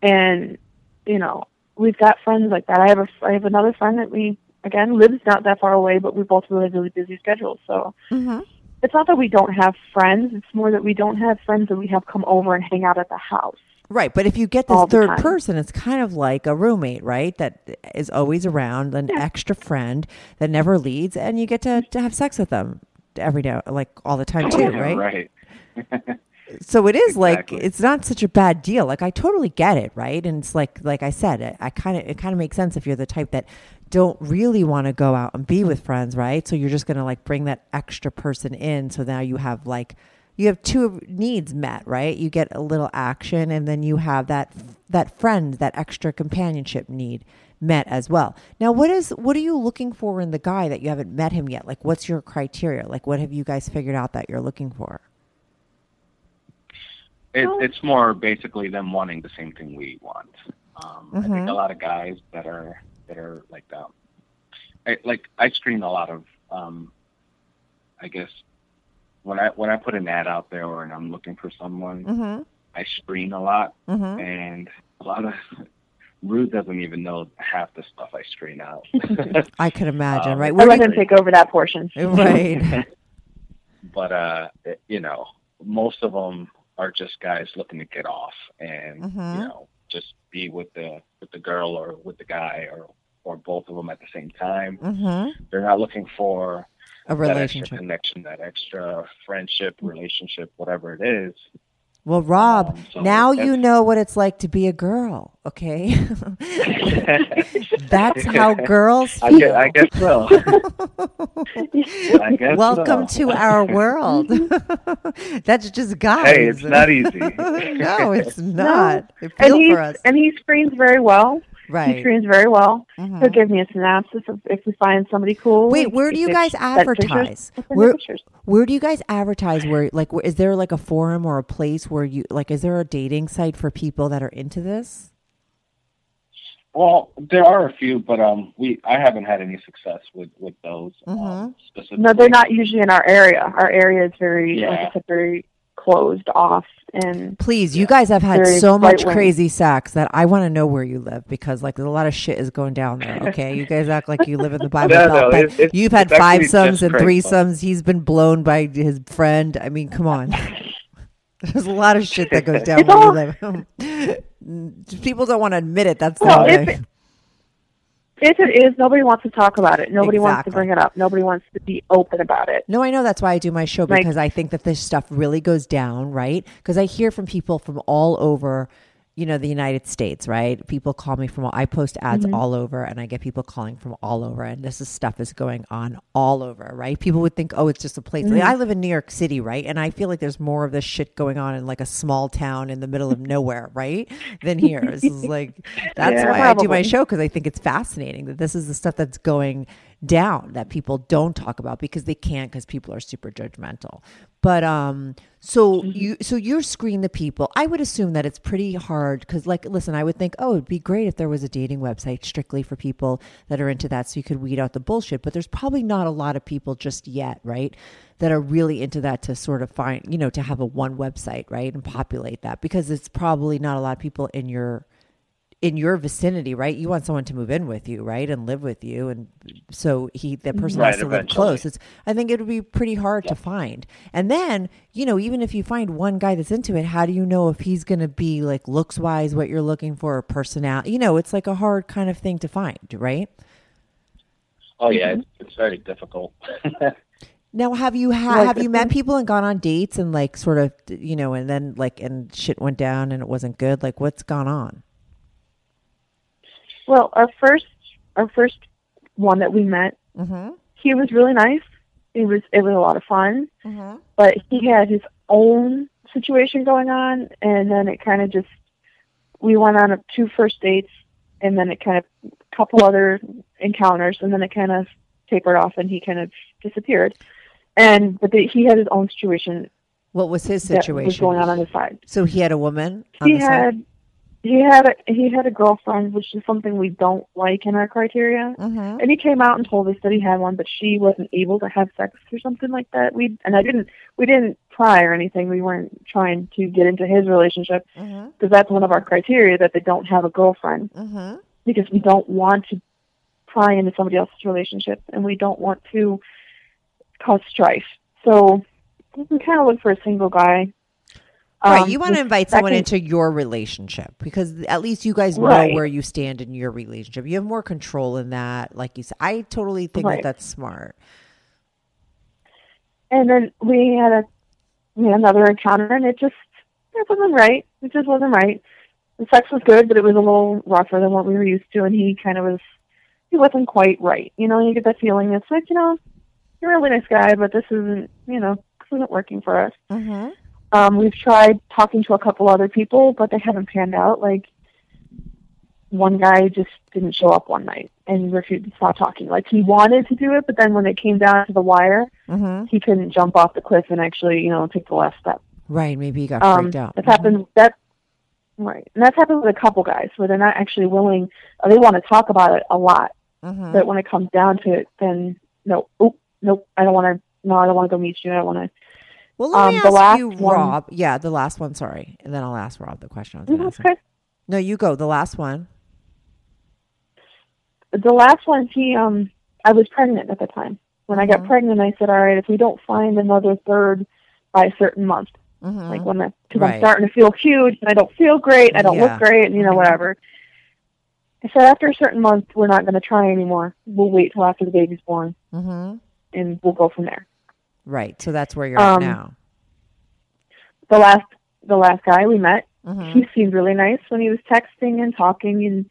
And, you know, we've got friends like that. I have another friend that we, again, lives not that far away, but we both really, really busy schedules. So mm-hmm. it's not that we don't have friends. It's more that we don't have friends that we have come over and hang out at the house. Right, but if you get this third person, it's kind of like a roommate, right? That is always around, an extra friend that never leads, and you get to have sex with them every day, like all the time too, right? Right. So it is exactly. Like it's not such a bad deal. Like I totally get it, right? And it's like I said, it kind of makes sense if you're the type that don't really want to go out and be with friends, right? So you're just going to like bring that extra person in. So now you have like. You have two needs met, right? You get a little action and then you have that friend, that extra companionship need met as well. Now, what are you looking for in the guy that you haven't met him yet? Like, what's your criteria? Like, what have you guys figured out that you're looking for? It's more basically them wanting the same thing we want. I think a lot of guys that are like that. I screen a lot of, I guess, when I put an ad out there or and I'm looking for someone, mm-hmm. I screen a lot, mm-hmm. and a lot of Rou doesn't even know half the stuff I screen out. I could imagine, right? I wouldn't take over that portion, right? But you know, most of them are just guys looking to get off and mm-hmm. you know just be with the girl or with the guy or both of them at the same time. Mm-hmm. They're not looking for. A relationship, that extra connection, that extra friendship, relationship, whatever it is. Well, Rob, now you know what it's like to be a girl, okay? That's how girls feel. I guess so. I guess welcome so. To our world. That's just guys. Hey, it's not easy. No, it's not. No. It feels for us. And he screens very well. Right. He screens very well. Mm-hmm. He'll give me a synopsis if we find somebody cool. Wait, where do you guys advertise? Where do you guys advertise? Where like is there like a forum or a place where you like is there a dating site for people that are into this? Well, there are a few, but I haven't had any success with those. Mm-hmm. No, they're not usually in our area. Our area is very very closed off. And please, you guys have had so much crazy sex that I want to know where you live because like a lot of shit is going down there. Okay, you guys act like you live in the Bible Belt. You've had fivesomes and threesomes. He's been blown by his friend. I mean, come on. There's a lot of shit that goes down where you live. People don't want to admit it. That's not right. If it is, nobody wants to talk about it. Nobody wants to bring it up. Nobody wants to be open about it. No, I know. That's why I do my show, because I think that this stuff really goes down, right? Because I hear from people from all over, you know, the United States, right? People call me from I post ads mm-hmm. all over, and I get people calling from all over, and this stuff is going on all over, right? People would think, oh, it's just a place. Mm-hmm. Like, I live in New York City, right? And I feel like there's more of this shit going on in like a small town in the middle of nowhere, right? Than here. This is like, that's why probably. I do my show, because I think it's fascinating that this is the stuff that's going down that people don't talk about because they can't, because people are super judgmental. But so you screen the people. I would assume that it's pretty hard because, like, listen, I would think, oh, it'd be great if there was a dating website strictly for people that are into that, so you could weed out the bullshit. But there's probably not a lot of people just yet, right, that are really into that to sort of find, you know, to have a one website, right, and populate that, because it's probably not a lot of people in your vicinity, right? You want someone to move in with you, right? And live with you. And so that person has to live close. I think it would be pretty hard to find. And then, you know, even if you find one guy that's into it, how do you know if he's going to be like looks wise, what you're looking for, or personality, you know, it's like a hard kind of thing to find, right? Oh yeah. Mm-hmm. It's very difficult. Now, have you met people and gone on dates and like sort of, you know, and then like, and shit went down and it wasn't good. Like, what's gone on? Well, our first one that we met, mm-hmm. he was really nice. It was a lot of fun, mm-hmm. but he had his own situation going on, and then it kind of just, we went on two first dates, and then it kind of, a couple other encounters, and then it kind of tapered off, and he kind of disappeared. But he had his own situation. What was his situation? That was going on his side. So he had a woman on the side? He had a girlfriend, which is something we don't like in our criteria. Uh-huh. And he came out and told us that he had one, but she wasn't able to have sex or something like that. We didn't pry or anything. We weren't trying to get into his relationship because uh-huh. that's one of our criteria, that they don't have a girlfriend. Uh-huh. Because we don't want to pry into somebody else's relationship, and we don't want to cause strife. So you can kind of look for a single guy. Right, you want to invite someone into your relationship, because at least you guys know right. where you stand in your relationship. You have more control in that, like you said. I totally think right. that's smart. And then we had another encounter, and it wasn't right. It just wasn't right. The sex was good, but it was a little rougher than what we were used to, and he wasn't quite right. You know, you get that feeling. It's like, you're a really nice guy, but this isn't, this isn't working for us. Mm-hmm. We've tried talking to a couple other people, but they haven't panned out. Like, one guy just didn't show up one night and refused to stop talking. Like, he wanted to do it, but then when it came down to the wire, mm-hmm. he couldn't jump off the cliff and actually, take the last step. Right, maybe he got freaked out. That's mm-hmm. happened. Right, and that's happened with a couple guys where they're not actually willing. They want to talk about it a lot, mm-hmm. but when it comes down to it, then nope, I don't want to. No, I don't want to go meet you. I don't want to. Well, let me ask you, Rob. Yeah, the last one, sorry. And then I'll ask Rob the question. I was gonna ask him. No, you go. The last one. The last one, I was pregnant at the time. When mm-hmm. I got pregnant, I said, all right, if we don't find another third by a certain month, mm-hmm. like because right. I'm starting to feel huge and I don't feel great, I don't look great, and mm-hmm. whatever. I said, after a certain month, we're not going to try anymore. We'll wait till after the baby's born, mm-hmm. and we'll go from there. Right, so that's where you're at now. The last guy we met, mm-hmm. he seemed really nice when he was texting and talking, and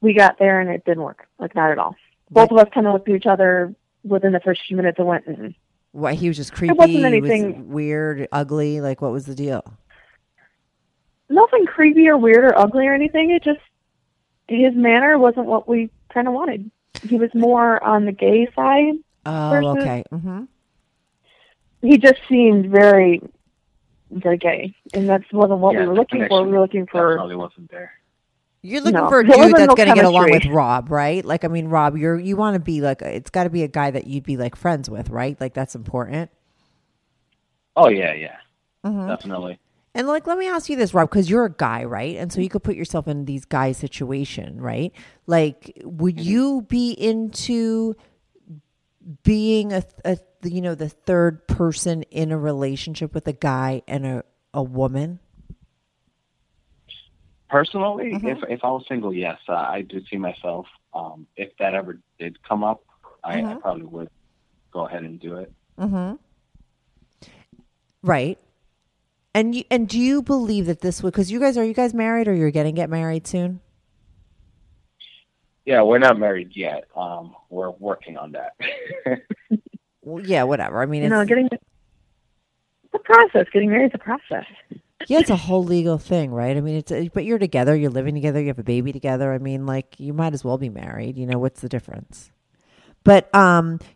we got there and it didn't work, like not at all. Both of us kind of looked at each other within the first few minutes and went, mm-mm. What, he was just creepy? It wasn't anything was weird, ugly, like what was the deal? Nothing creepy or weird or ugly or anything, it just, his manner wasn't what we kind of wanted. He was more on the gay side. Oh, okay, mm-hmm. He just seemed very, very gay, and that wasn't what we were looking for. We were looking for... That probably wasn't there. You're looking for a dude that's going to get along with Rob, right? Like, I mean, Rob, you want to be like... It's got to be a guy that you'd be, like, friends with, right? Like, that's important. Oh, yeah. Mm-hmm. Definitely. And, like, let me ask you this, Rob, because you're a guy, right? And so you could put yourself in these guy situation, right? Like, would mm-hmm. you be into... being a the third person in a relationship with a guy and a woman? Personally, mm-hmm. if I was single, yes, I do see myself. If that ever did come up, I probably would go ahead and do it. Mm-hmm. Right. And do you believe that this would, because are you guys married or you're going to get married soon? Yeah, we're not married yet. We're working on that. Well, yeah, whatever. I mean, getting married is a process. Yeah, it's a whole legal thing, right? I mean, but you're together, you're living together, you have a baby together. I mean, like, you might as well be married. What's the difference? But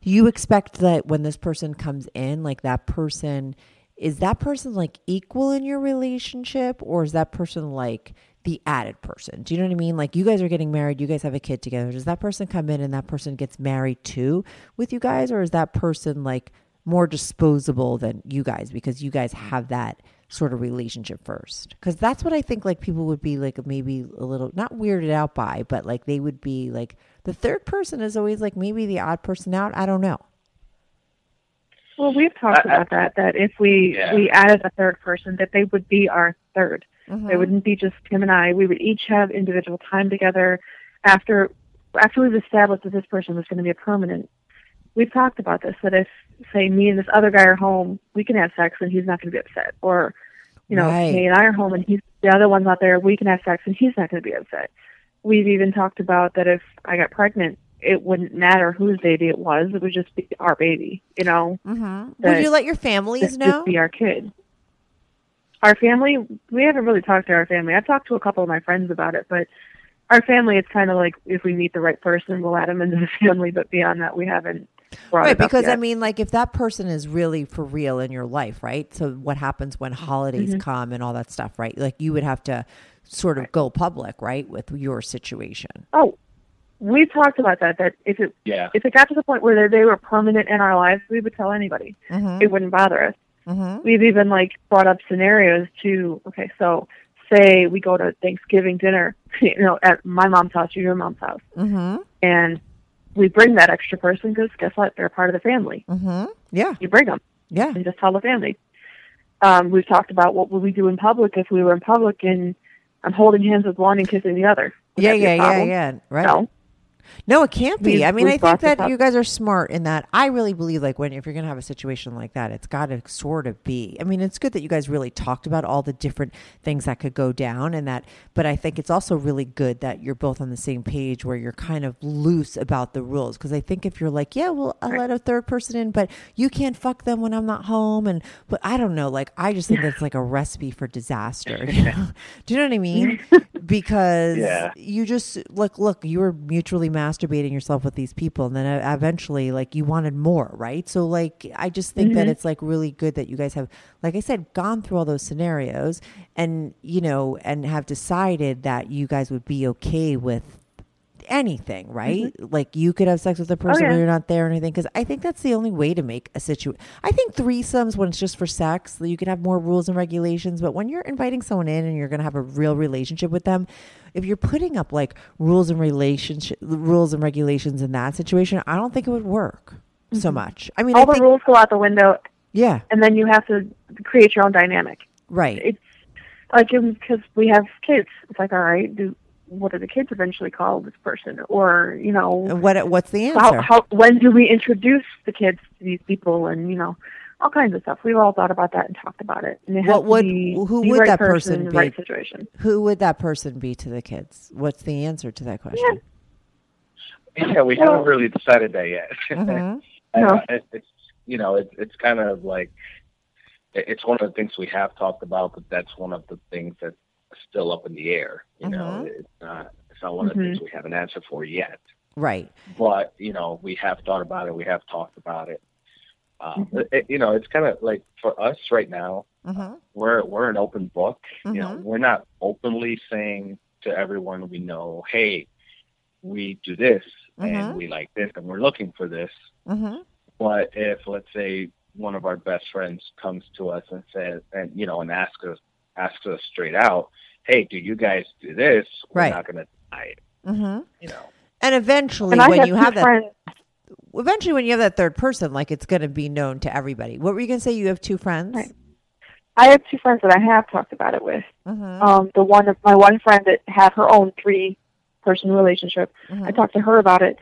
you expect that when this person comes in, like, is that person like equal in your relationship, or is that person like the added person? Do you know what I mean? Like, you guys are getting married, you guys have a kid together. Does that person come in and that person gets married too with you guys? Or is that person like more disposable than you guys because you guys have that sort of relationship first? Because that's what I think, like, people would be like, maybe a little, not weirded out by, but like they would be like, the third person is always like maybe the odd person out. I don't know. Well, we've talked about that if we added a third person, that they would be our third. Mm-hmm. It wouldn't be just him and I. We would each have individual time together after we've established that this person was going to be a permanent. We've talked about this, that if, say, me and this other guy are home, we can have sex and he's not going to be upset. Or, right. me and I are home and the other one's not there, we can have sex and he's not going to be upset. We've even talked about that if I got pregnant, it wouldn't matter whose baby it was. It would just be our baby, Mm-hmm. Would you let your families know? It would just be our kid. Our family, we haven't really talked to our family. I've talked to a couple of my friends about it, but our family, it's kind of like if we meet the right person, we'll add them into the family, but beyond that, we haven't brought it up because, yet. I mean, like, if that person is really for real in your life, right? So what happens when holidays mm-hmm. come and all that stuff, right? Like, you would have to sort of go public, right, with your situation. Oh, we've talked about that if it got to the point where they were permanent in our lives, we would tell anybody. Mm-hmm. It wouldn't bother us. Mm-hmm. We've even brought up scenarios to, okay, so say we go to Thanksgiving dinner, at my mom's house or your mom's house. Mm-hmm. And we bring that extra person because guess what? They're part of the family. Mm-hmm. Yeah. You bring them. Yeah. And just tell the family. We've talked about what would we do in public if we were in public and I'm holding hands with one and kissing the other. Yeah. Right. No, it can't be. I think that you guys are smart in that. I really believe if you're going to have a situation like that, it's got to sort of be. I mean, it's good that you guys really talked about all the different things that could go down and that. But I think it's also really good that you're both on the same page where you're kind of loose about the rules. Because I think if you're I'll let a third person in, but you can't fuck them when I'm not home. But I don't know. I just think that's a recipe for disaster. You know? Do you know what I mean? Because you just look, you were mutually masturbating yourself with these people, and then eventually you wanted more, right? So I just think mm-hmm. that it's really good that you guys have, like I said, gone through all those scenarios and and have decided that you guys would be okay with anything, right? Mm-hmm. You could have sex with a person when you're not there or anything, because I think that's the only way to make a situation. I think threesomes, when it's just for sex, you can have more rules and regulations, but when you're inviting someone in and you're going to have a real relationship with them, if you're putting up rules and regulations in that situation, I don't think it would work mm-hmm. so much. I mean, the rules go out the window. Yeah. And then you have to create your own dynamic. Right. It's because we have kids. It's all right, what are the kids eventually call this person? Or, what's the answer? When do we introduce the kids to these people and, all kinds of stuff. We've all thought about that and talked about it. And Who would that person be to the kids? What's the answer to that question? Yeah, we haven't really decided that yet. Uh-huh. It's kind of it's one of the things we have talked about, but that's one of the things that's still up in the air. It's not one of the things we have an answer for yet. Right. But we have thought about it. We have talked about it. It's kind of for us right now, we're an open book. Mm-hmm. We're not openly saying to everyone we know, hey, we do this and we like this and we're looking for this. Mm-hmm. But if, let's say, one of our best friends comes to us and says, and asks us straight out, hey, do you guys do this? We're not going to deny it. Mm-hmm. And eventually, when you have that third person, it's going to be known to everybody. What were you going to say? You have two friends? Right. I have two friends that I have talked about it with. Mm-hmm. My one friend that had her own 3-person relationship. Mm-hmm. I talked to her about it.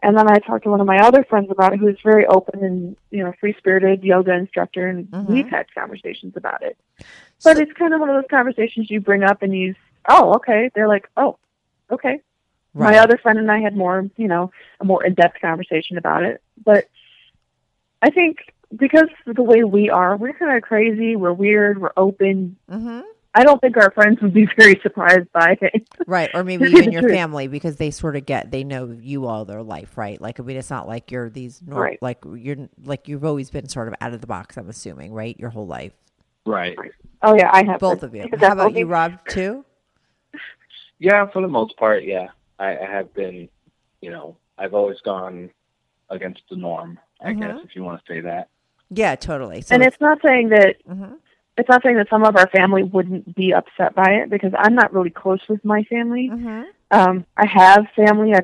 And then I talked to one of my other friends about it, who's very open and, free-spirited yoga instructor, and we've had conversations about it. But it's kind of one of those conversations you bring up and you, oh, okay. They're like, oh, okay. Right. My other friend and I had more, a more in-depth conversation about it. But I think because of the way we are, we're kind of crazy, we're weird, we're open. Mm-hmm. I don't think our friends would be very surprised by it. Right. Or maybe even your family, because they sort of they know you all their life, right? It's not you're these, right. You've always been sort of out of the box, I'm assuming, right? Your whole life. Right. Oh yeah. I have both of you. How about you, Rob, too? Yeah. For the most part. Yeah. I have been, I've always gone against the norm, I guess, if you want to say that. Yeah, totally. So and it's not saying that, it's not saying that some of our family wouldn't be upset by it, because I'm not really close with my family. Mm-hmm. I have family. I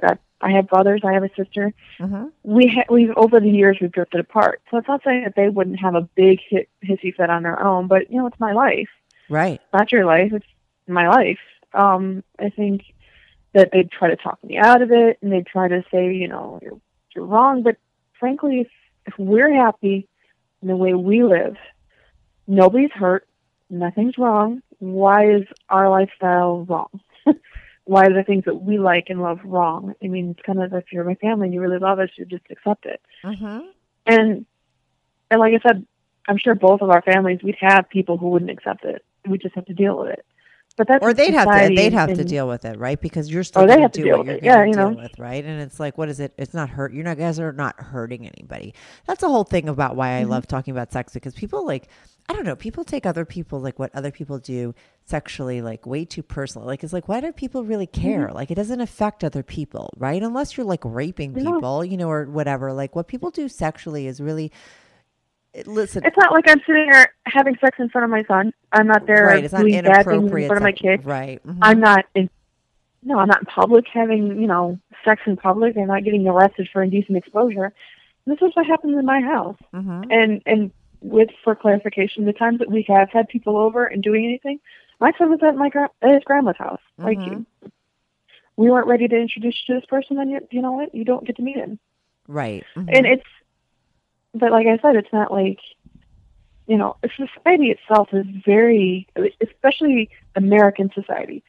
have brothers. I have a sister. Mm-hmm. We've over the years, we've drifted apart. So it's not saying that they wouldn't have a big hissy fit on their own, but it's my life. Right. It's not your life. It's my life. I think that they'd try to talk me out of it, and they'd try to say, you're wrong. But frankly, if we're happy in the way we live, nobody's hurt, nothing's wrong. Why is our lifestyle wrong? Why are the things that we like and love wrong? I mean, it's kind of if you're my family and you really love us, you just accept it. Uh-huh. And like I said, I'm sure both of our families, we'd have people who wouldn't accept it. We just have to deal with it. But that's or they'd have to deal with it, right? Because you're still going to do what you're going to deal with, right? And it's like, what is it? It's not hurt. You guys are not hurting anybody. That's the whole thing about why I love talking about sex, because people like, I don't know, people take other people, like what other people do sexually, like way too personal. Like, it's like, why do people really care? Like, it doesn't affect other people, right? Unless you're like raping people, or whatever. Like, what people do sexually is really... Listen, it's not like I'm sitting there having sex in front of my son. I'm not there. Right, it's not inappropriate in front of my kid. Right. Mm-hmm. I'm not in public having, sex in public. I'm not getting arrested for indecent exposure. This is what happens in my house. Mm-hmm. And with, for clarification, the times that we have had people over and doing anything, my son was at his grandma's house. Mm-hmm. Like, we weren't ready to introduce you to this person, and you know what? You don't get to meet him. Right. Mm-hmm. And it's, but like I said, it's not like, society itself is very, especially American society,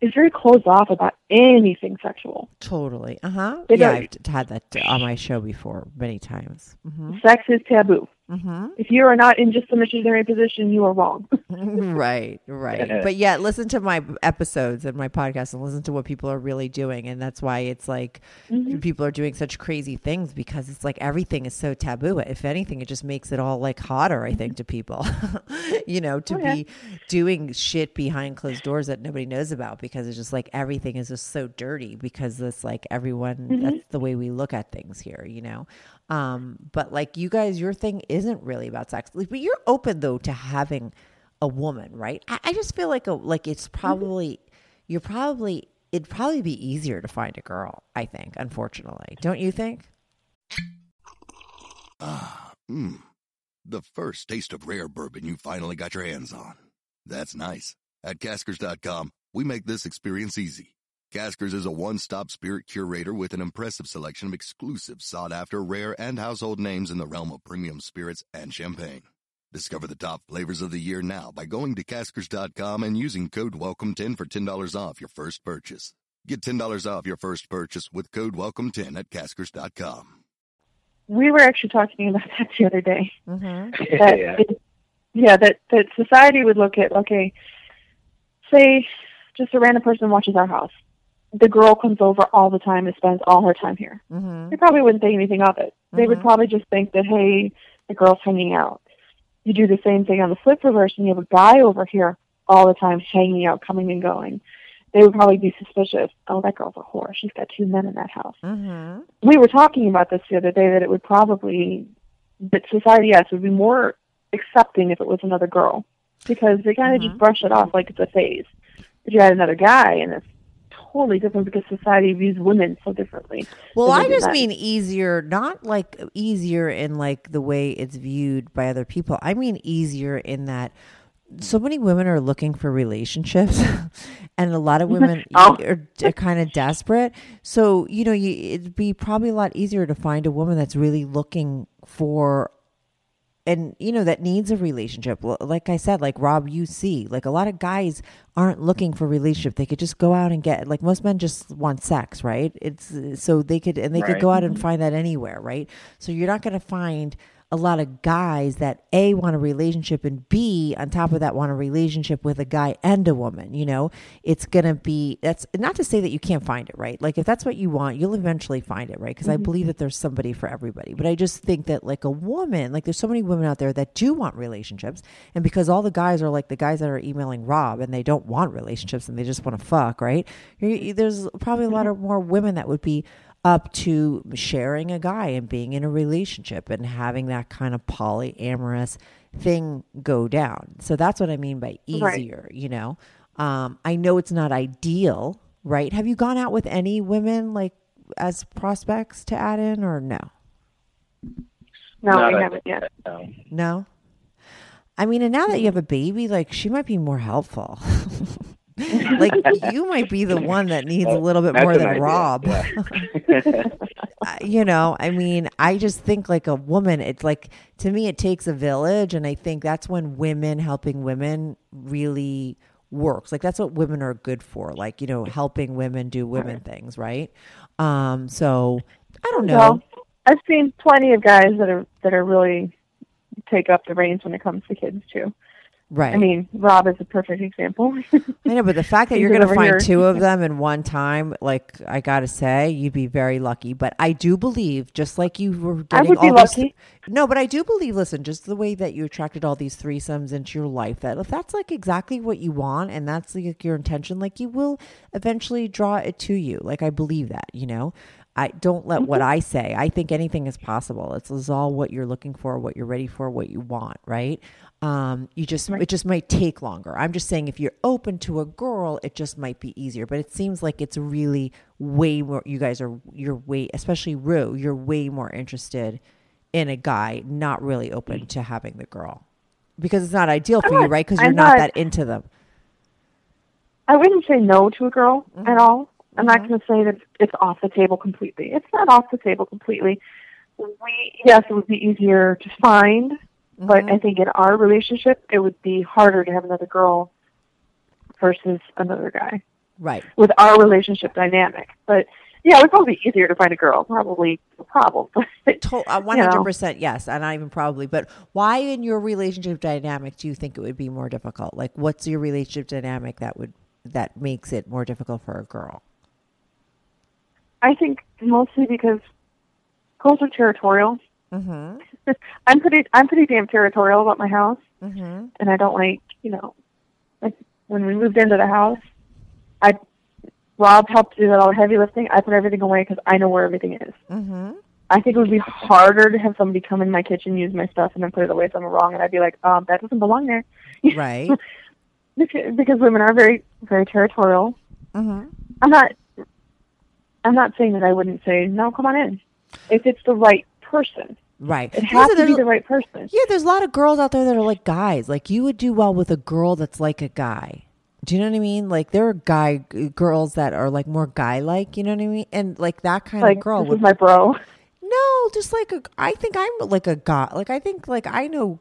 is very closed off about anything sexual. Totally. Uh-huh. Yeah, I've had that on my show before many times. Mm-hmm. Sex is taboo. Mm-hmm. If you are not in just a missionary position, you are wrong. Right. But yeah, listen to my episodes and my podcast and listen to what people are really doing. And that's why it's like people are doing such crazy things, because it's like everything is so taboo. If anything, it just makes it all like hotter, I think, to people, be doing shit behind closed doors that nobody knows about, because it's just like everything is just so dirty, because it's like everyone, that's the way we look at things here, But like you guys, your thing isn't really about sex, but you're open though to having a woman, right? I just feel like it's probably it'd probably be easier to find a girl, I think, unfortunately. Don't you think? The first taste of rare bourbon you finally got your hands on. That's nice. At Caskers.com, we make this experience easy. Caskers is a one-stop spirit curator with an impressive selection of exclusive, sought-after, rare, and household names in the realm of premium spirits and champagne. Discover the top flavors of the year now by going to Caskers.com and using code WELCOME10 for $10 off your first purchase. Get $10 off your first purchase with code WELCOME10 at Caskers.com. We were actually talking about that the other day. Mm-hmm. That society would look at, say just a random person watches our house. The girl comes over all the time and spends all her time here. Mm-hmm. They probably wouldn't think anything of it. They would probably just think that, hey, the girl's hanging out. You do the same thing on the flip reverse, and you have a guy over here all the time hanging out, coming and going. They would probably be suspicious. Oh, that girl's a whore. She's got two men in that house. Mm-hmm. We were talking about this the other day, that it would probably, that society, would be more accepting if it was another girl, because they kind of just brush it off like it's a phase. But you had another guy, and it's totally different, because society views women so differently. Well, I just mean easier, not like easier in like the way it's viewed by other people. I mean easier in that so many women are looking for relationships, and a lot of women are kind of desperate. So, it'd be probably a lot easier to find a woman that's really looking for, and, that needs a relationship. Like I said, like Rob, you see, like a lot of guys aren't looking for a relationship. They could just go out and get, like most men just want sex, right? It's so they could, and they could go out and find that anywhere, right? So you're not going to find a lot of guys that A, want a relationship, and B, on top of that, want a relationship with a guy and a woman. It's going to be, that's not to say that you can't find it, right? Like if that's what you want, you'll eventually find it, right? Because I believe that there's somebody for everybody. But I just think that like a woman, like there's so many women out there that do want relationships. And because all the guys are like the guys that are emailing Rob, and they don't want relationships, and they just want to fuck, right? There's probably a lot of more women that would be up to sharing a guy and being in a relationship and having that kind of polyamorous thing go down. So that's what I mean by easier, I know it's not ideal, right? Have you gone out with any women like as prospects to add in, or no? No, we haven't yet. No? I mean, and now that you have a baby, like she might be more helpful. Like you might be the one that needs a little bit more than Rob. Yeah. I mean, I just think like a woman, it's like, to me, it takes a village. And I think that's when women helping women really works. Like that's what women are good for. Like, helping women do women things. Right. So I don't know. Well, I've seen plenty of guys that are really take up the reins when it comes to kids too. Right. I mean, Rob is a perfect example. I know, but the fact that you're going to find two of them in one time, like, I got to say, you'd be very lucky. But I do believe, just like you were getting I would all be lucky. No, but I do believe, listen, just the way that you attracted all these threesomes into your life, that if that's, like, exactly what you want and that's, like, your intention, like, you will eventually draw it to you. Like, I believe that, you know? I don't let what I say. I think anything is possible. It's all what you're looking for, what you're ready for, what you want, right? It just might take longer. I'm just saying if you're open to a girl, it just might be easier. But it seems like it's really way more, especially Rou, you're way more interested in a guy, not really open to having the girl. Because it's not ideal for you, right? Because you're not that into them. I wouldn't say no to a girl at all. I'm not going to say that it's off the table completely. It's not off the table completely. Yes, it would be easier to find, but I think in our relationship, it would be harder to have another girl versus another guy. Right. With our relationship dynamic. But yeah, it would probably be easier to find a girl. Probably a problem. 100% yes, and not even probably. But why in your relationship dynamic do you think it would be more difficult? Like, what's your relationship dynamic that makes it more difficult for a girl? I think mostly because girls are territorial. Mm-hmm. I'm pretty damn territorial about my house, and I don't like, like when we moved into the house, Rob helped do all the heavy lifting. I put everything away because I know where everything is. Mm-hmm. I think it would be harder to have somebody come in my kitchen, use my stuff, and then put it away somewhere wrong, and I'd be like, that doesn't belong there. Right. Because women are very, very territorial. Mm-hmm. I'm not saying that I wouldn't say, no, come on in. If it's the right person. Right. It has to be the right person. Yeah, there's a lot of girls out there that are like guys. Like, you would do well with a girl that's like a guy. Do you know what I mean? Like, there are girls that are like more guy-like, you know what I mean? And like that kind of girl. This is my bro. No, just like, I think I'm like a guy. Like, I think like I know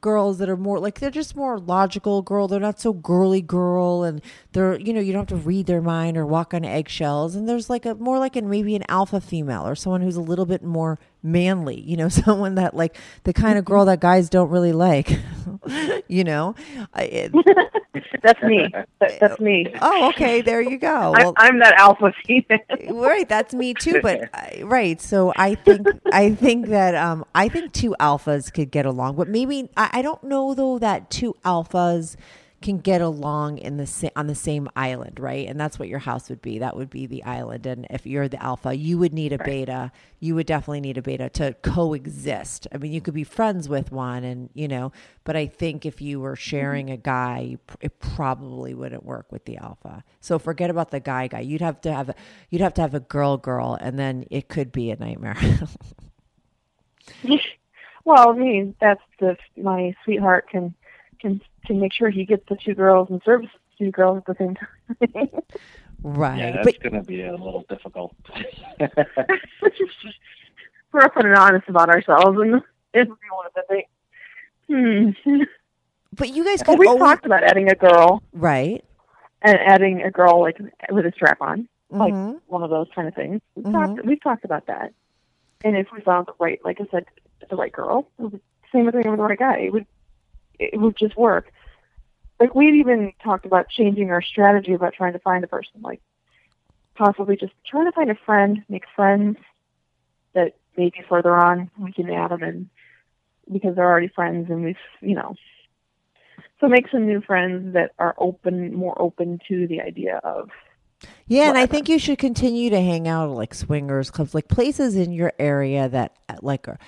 girls that are more like, they're just more logical girl. They're not so girly girl, and they're, you don't have to read their mind or walk on eggshells. And there's like maybe an alpha female or someone who's a little bit more manly, someone that like the kind of girl that guys don't really like, That's me. That's me. Oh, okay. There you go. Well, I'm that alpha female. Right. That's me too. But right. So I think that, I think two alphas could get along, but maybe, I don't know though that two alphas can get along on the same island, right? And that's what your house would be. That would be the island. And if you're the alpha, you would need a beta. You would definitely need a beta to coexist. I mean, you could be friends with one, and but I think if you were sharing a guy, it probably wouldn't work with the alpha. So forget about the guy. You'd have to have a girl, and then it could be a nightmare. Well, I mean, my sweetheart can make sure he gets the two girls and serves two girls at the same time. Right. Yeah, that's going to be a little difficult. We're open and honest about ourselves, and it's one of the things. But you guys could we talked about adding a girl. Right. And adding a girl like with a strap on, like one of those kind of things. We've talked about that. And if we found the right, like I said, the right girl, it was the same thing with the right guy. It would just work. Like, we'd even talked about changing our strategy about trying to find a person, like possibly just trying to find a friend, make friends that maybe further on we can add them in because they're already friends, and we've, so make some new friends that are more open to the idea of. Yeah, and I think you should continue to hang out at like swingers clubs, like places in your area that like are,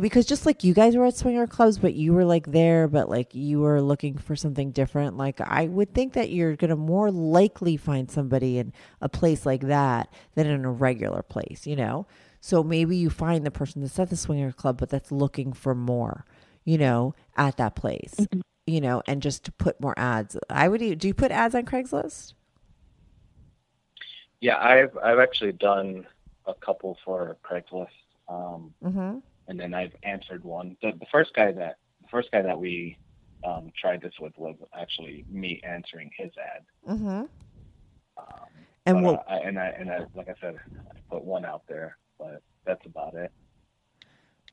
because just like you guys were at swinger clubs, but you were like there, but like you were looking for something different. Like, I would think that you're going to more likely find somebody in a place like that than in a regular place, So maybe you find the person that's at the swinger club, but that's looking for more, at that place, and just to put more ads. Do you put ads on Craigslist? Yeah, I've actually done a couple for Craigslist. And then I've answered one. The first guy that we tried this with was actually me answering his ad. And like I said, I put one out there, but that's about it.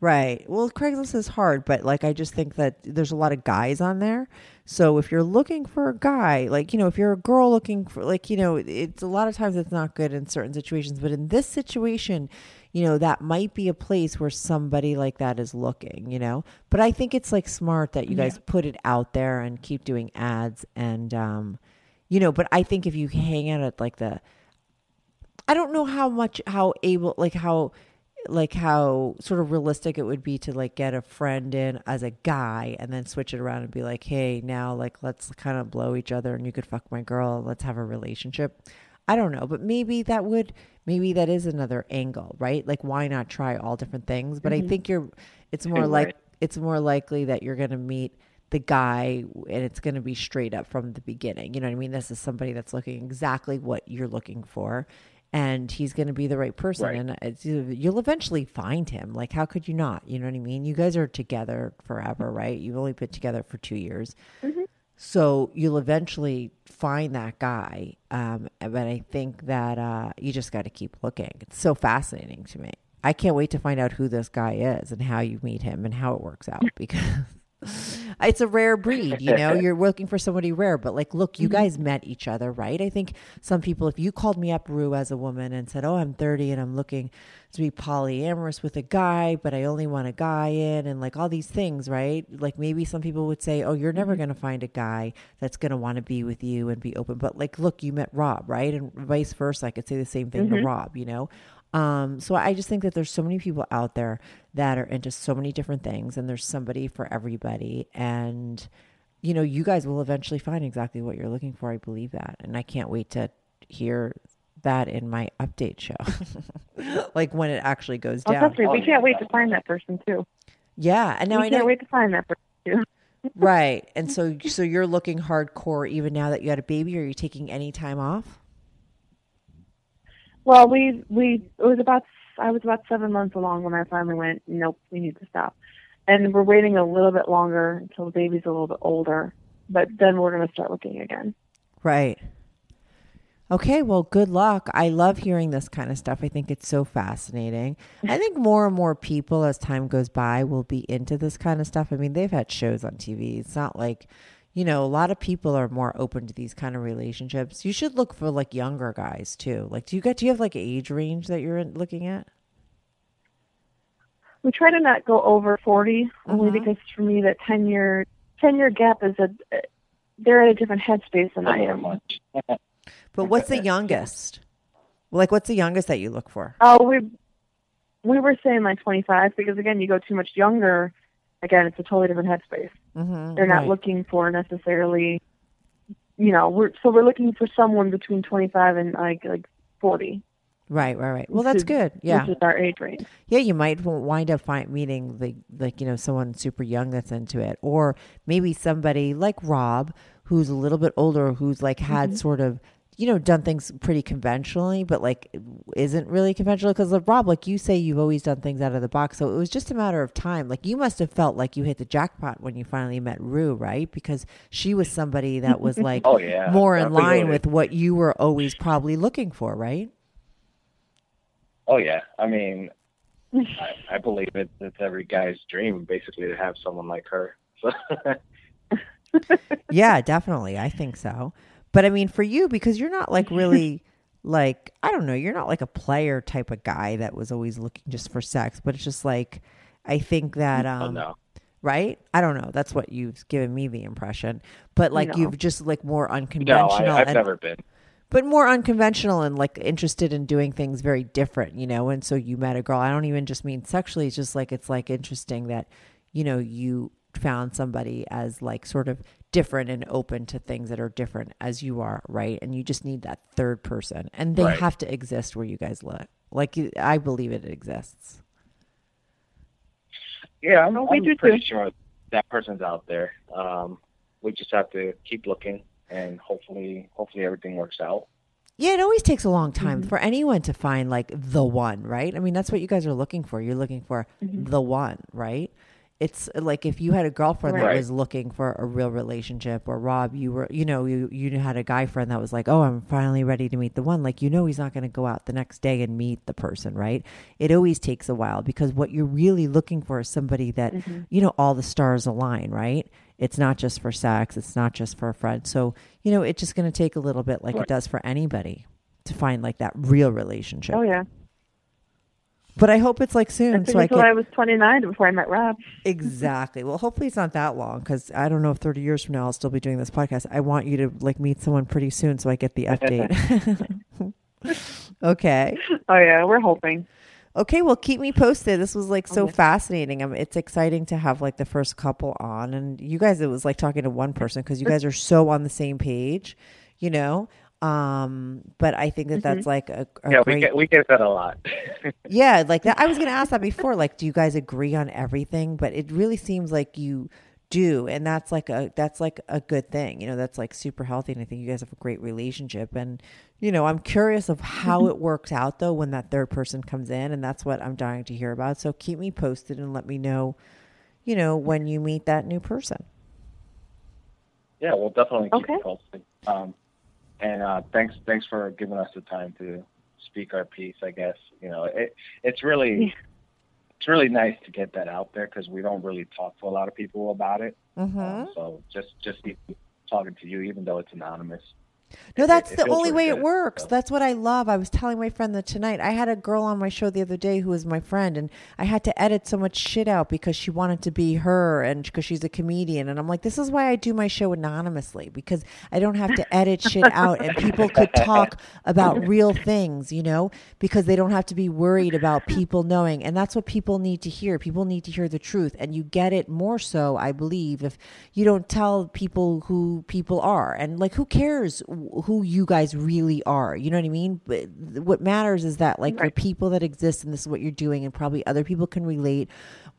Right. Well, Craigslist is hard, but like, I just think that there's a lot of guys on there. So if you're looking for a guy, like, you know, if you're a girl looking for, like, you know, it's a lot of times it's not good in certain situations, but in this situation, you know, that might be a place where somebody like that is looking, you know, but I think it's like smart that you guys put it out there and keep doing ads and, you know, but I think if you hang out at like the, I don't know how much, how able, like how sort of realistic it would be to like get a friend in as a guy and then switch it around and be like, hey, now like, let's kind of blow each other and you could fuck my girl. Let's have a relationship. I don't know, but maybe that is another angle, right? Like why not try all different things? But I think it's more likely that you're going to meet the guy and it's going to be straight up from the beginning. You know what I mean? This is somebody that's looking exactly what you're looking for. And he's going to be the right person. Right. And it's, you'll eventually find him. Like, how could you not? You know what I mean? You guys are together forever, right? You've only been together for 2 years. Mm-hmm. So you'll eventually find that guy. But I think that you just got to keep looking. It's so fascinating to me. I can't wait to find out who this guy is and how you meet him and how it works out because it's a rare breed, you know, you're looking for somebody rare, but like, look, you guys met each other, right? I think some people, if you called me up, Rou, as a woman and said, oh, I'm 30 and I'm looking to be polyamorous with a guy, but I only want a guy in and like all these things, right? Like maybe some people would say, oh, you're never going to find a guy that's going to want to be with you and be open. But like, look, you met Rob, right? And vice versa. I could say the same thing to Rob, you know? So I just think that there's so many people out there that are into so many different things and there's somebody for everybody. And, you know, you guys will eventually find exactly what you're looking for. I believe that. And I can't wait to hear that in my update show, like when it actually goes down. Definitely. We can't wait to find that person too. Yeah. And now I can't wait to find that person too. Right. And so you're looking hardcore even now that you had a baby. Are you taking any time off? Well, I was about 7 months along when I finally went, nope, we need to stop. And we're waiting a little bit longer until the baby's a little bit older, but then we're going to start looking again. Right. Okay. Well, good luck. I love hearing this kind of stuff. I think it's so fascinating. I think more and more people as time goes by will be into this kind of stuff. I mean, they've had shows on TV. It's not like, you know, a lot of people are more open to these kind of relationships. You should look for like younger guys too. Like, do you have like an age range that you're looking at? We try to not go over 40 only because for me that 10-year gap is they're at a different headspace than I am. But what's the youngest? Like, what's the youngest that you look for? Oh, we were saying like 25 because again, you go too much younger. Again, it's a totally different headspace. Mm-hmm, they're not looking for necessarily, you know, we're looking for someone between 25 and like 40. Right. Well, that's good. Yeah. Which is our age range. Yeah, you might wind up meeting someone super young that's into it. Or maybe somebody like Rob, who's a little bit older, who's like had sort of, you know, done things pretty conventionally, but like isn't really conventional. Because like, Rob, like you say, you've always done things out of the box. So it was just a matter of time. Like you must have felt like you hit the jackpot when you finally met Rou, right? Because she was somebody that was like more in line with what you were always probably looking for, right? Oh, yeah. I mean, I believe it's every guy's dream basically to have someone like her. So. Yeah, definitely. I think so. But I mean, for you, because you're not like really like, I don't know, you're not like a player type of guy that was always looking just for sex. But it's just like, I think that, right? I don't know. That's what you've given me the impression. But like you've just like more unconventional. No, I've never been. But more unconventional and like interested in doing things very different, you know? And so you met a girl. I don't even just mean sexually. It's just like, it's like interesting that, you know, you found somebody as like sort of different and open to things that are different as you are, right? And you just need that third person and they have to exist where you guys live. Like I believe it exists. Yeah, I'm pretty sure that person's out there. We just have to keep looking and hopefully everything works out. Yeah, it always takes a long time for anyone to find like the one, right? I mean, that's what you guys are looking for. You're looking for the one, right? It's like if you had a girlfriend that was looking for a real relationship, or Rob, you were, you know, you had a guy friend that was like, oh, I'm finally ready to meet the one. Like, you know, he's not going to go out the next day and meet the person, right? It always takes a while, because what you're really looking for is somebody that, you know, all the stars align, right? It's not just for sex. It's not just for a friend. So, you know, it's just going to take a little bit, like it does for anybody, to find like that real relationship. Oh, yeah. But I hope it's like soon. Until I was 29 before I met Rob. Exactly. Well, hopefully it's not that long, because I don't know if 30 years from now I'll still be doing this podcast. I want you to like meet someone pretty soon so I get the update. Okay. Oh, yeah. We're hoping. Okay. Well, keep me posted. This was like so fascinating. I mean, it's exciting to have like the first couple on. And you guys, it was like talking to one person, because you guys are so on the same page, you know? But I think that that's like a great... we get that a lot. Yeah, like that. I was going to ask that before, like, do you guys agree on everything? But it really seems like you do, and that's like a good thing. You know, that's like super healthy, and I think you guys have a great relationship. And you know, I'm curious of how it works out though when that third person comes in, and that's what I'm dying to hear about. So keep me posted and let me know, you know, when you meet that new person. Yeah, we'll definitely keep you posted. And thanks for giving us the time to speak our piece, I guess. You know, it's really nice to get that out there, because we don't really talk to a lot of people about it. Mm-hmm. So just talking to you, even though it's anonymous. No, that's the only way it works. That's what I love. I was telling my friend that tonight, I had a girl on my show the other day who was my friend, and I had to edit so much shit out because she wanted to be her, and because she's a comedian. And I'm like, this is why I do my show anonymously, because I don't have to edit shit out, and people could talk about real things, you know, because they don't have to be worried about people knowing. And that's what people need to hear. People need to hear the truth. And you get it more so, I believe, if you don't tell people who people are. And like, who cares who you guys really are? You know what I mean? But what matters is that, like, you're people that exist, and this is what you're doing, and probably other people can relate,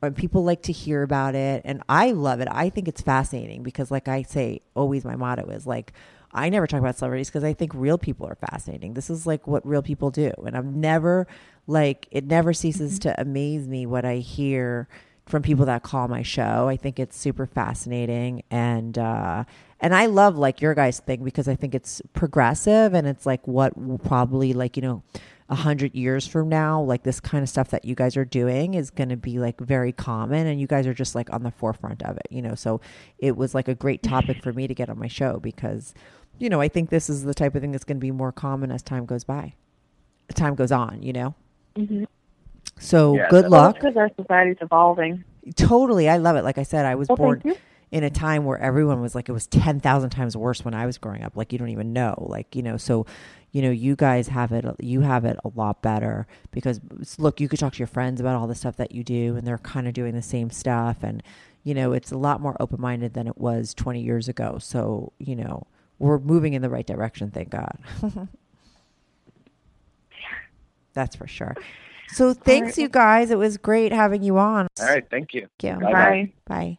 or people like to hear about it. And I love it. I think it's fascinating, because like I say, always my motto is like, I never talk about celebrities because I think real people are fascinating. This is like what real people do. And I've never, like, it never ceases to amaze me what I hear from people that call my show. I think it's super fascinating. And I love like your guys' thing, because I think it's progressive, and it's like what will probably, like, you know, 100 years from now, like this kind of stuff that you guys are doing is going to be like very common, and you guys are just like on the forefront of it, you know? So it was like a great topic for me to get on my show, because, you know, I think this is the type of thing that's going to be more common as time goes on, you know? Mm-hmm. So yeah, good luck. Because our society's evolving. Totally. I love it. Like I said, I was born in a time where everyone was like, it was 10,000 times worse when I was growing up. Like, you don't even know, like, you know, so, you know, you have it a lot better, because look, you could talk to your friends about all the stuff that you do, and they're kind of doing the same stuff. And, you know, it's a lot more open-minded than it was 20 years ago. So, you know, we're moving in the right direction. Thank God. That's for sure. So thanks, you guys. It was great having you on. All right. Thank you. Thank you. Bye. Bye.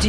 Do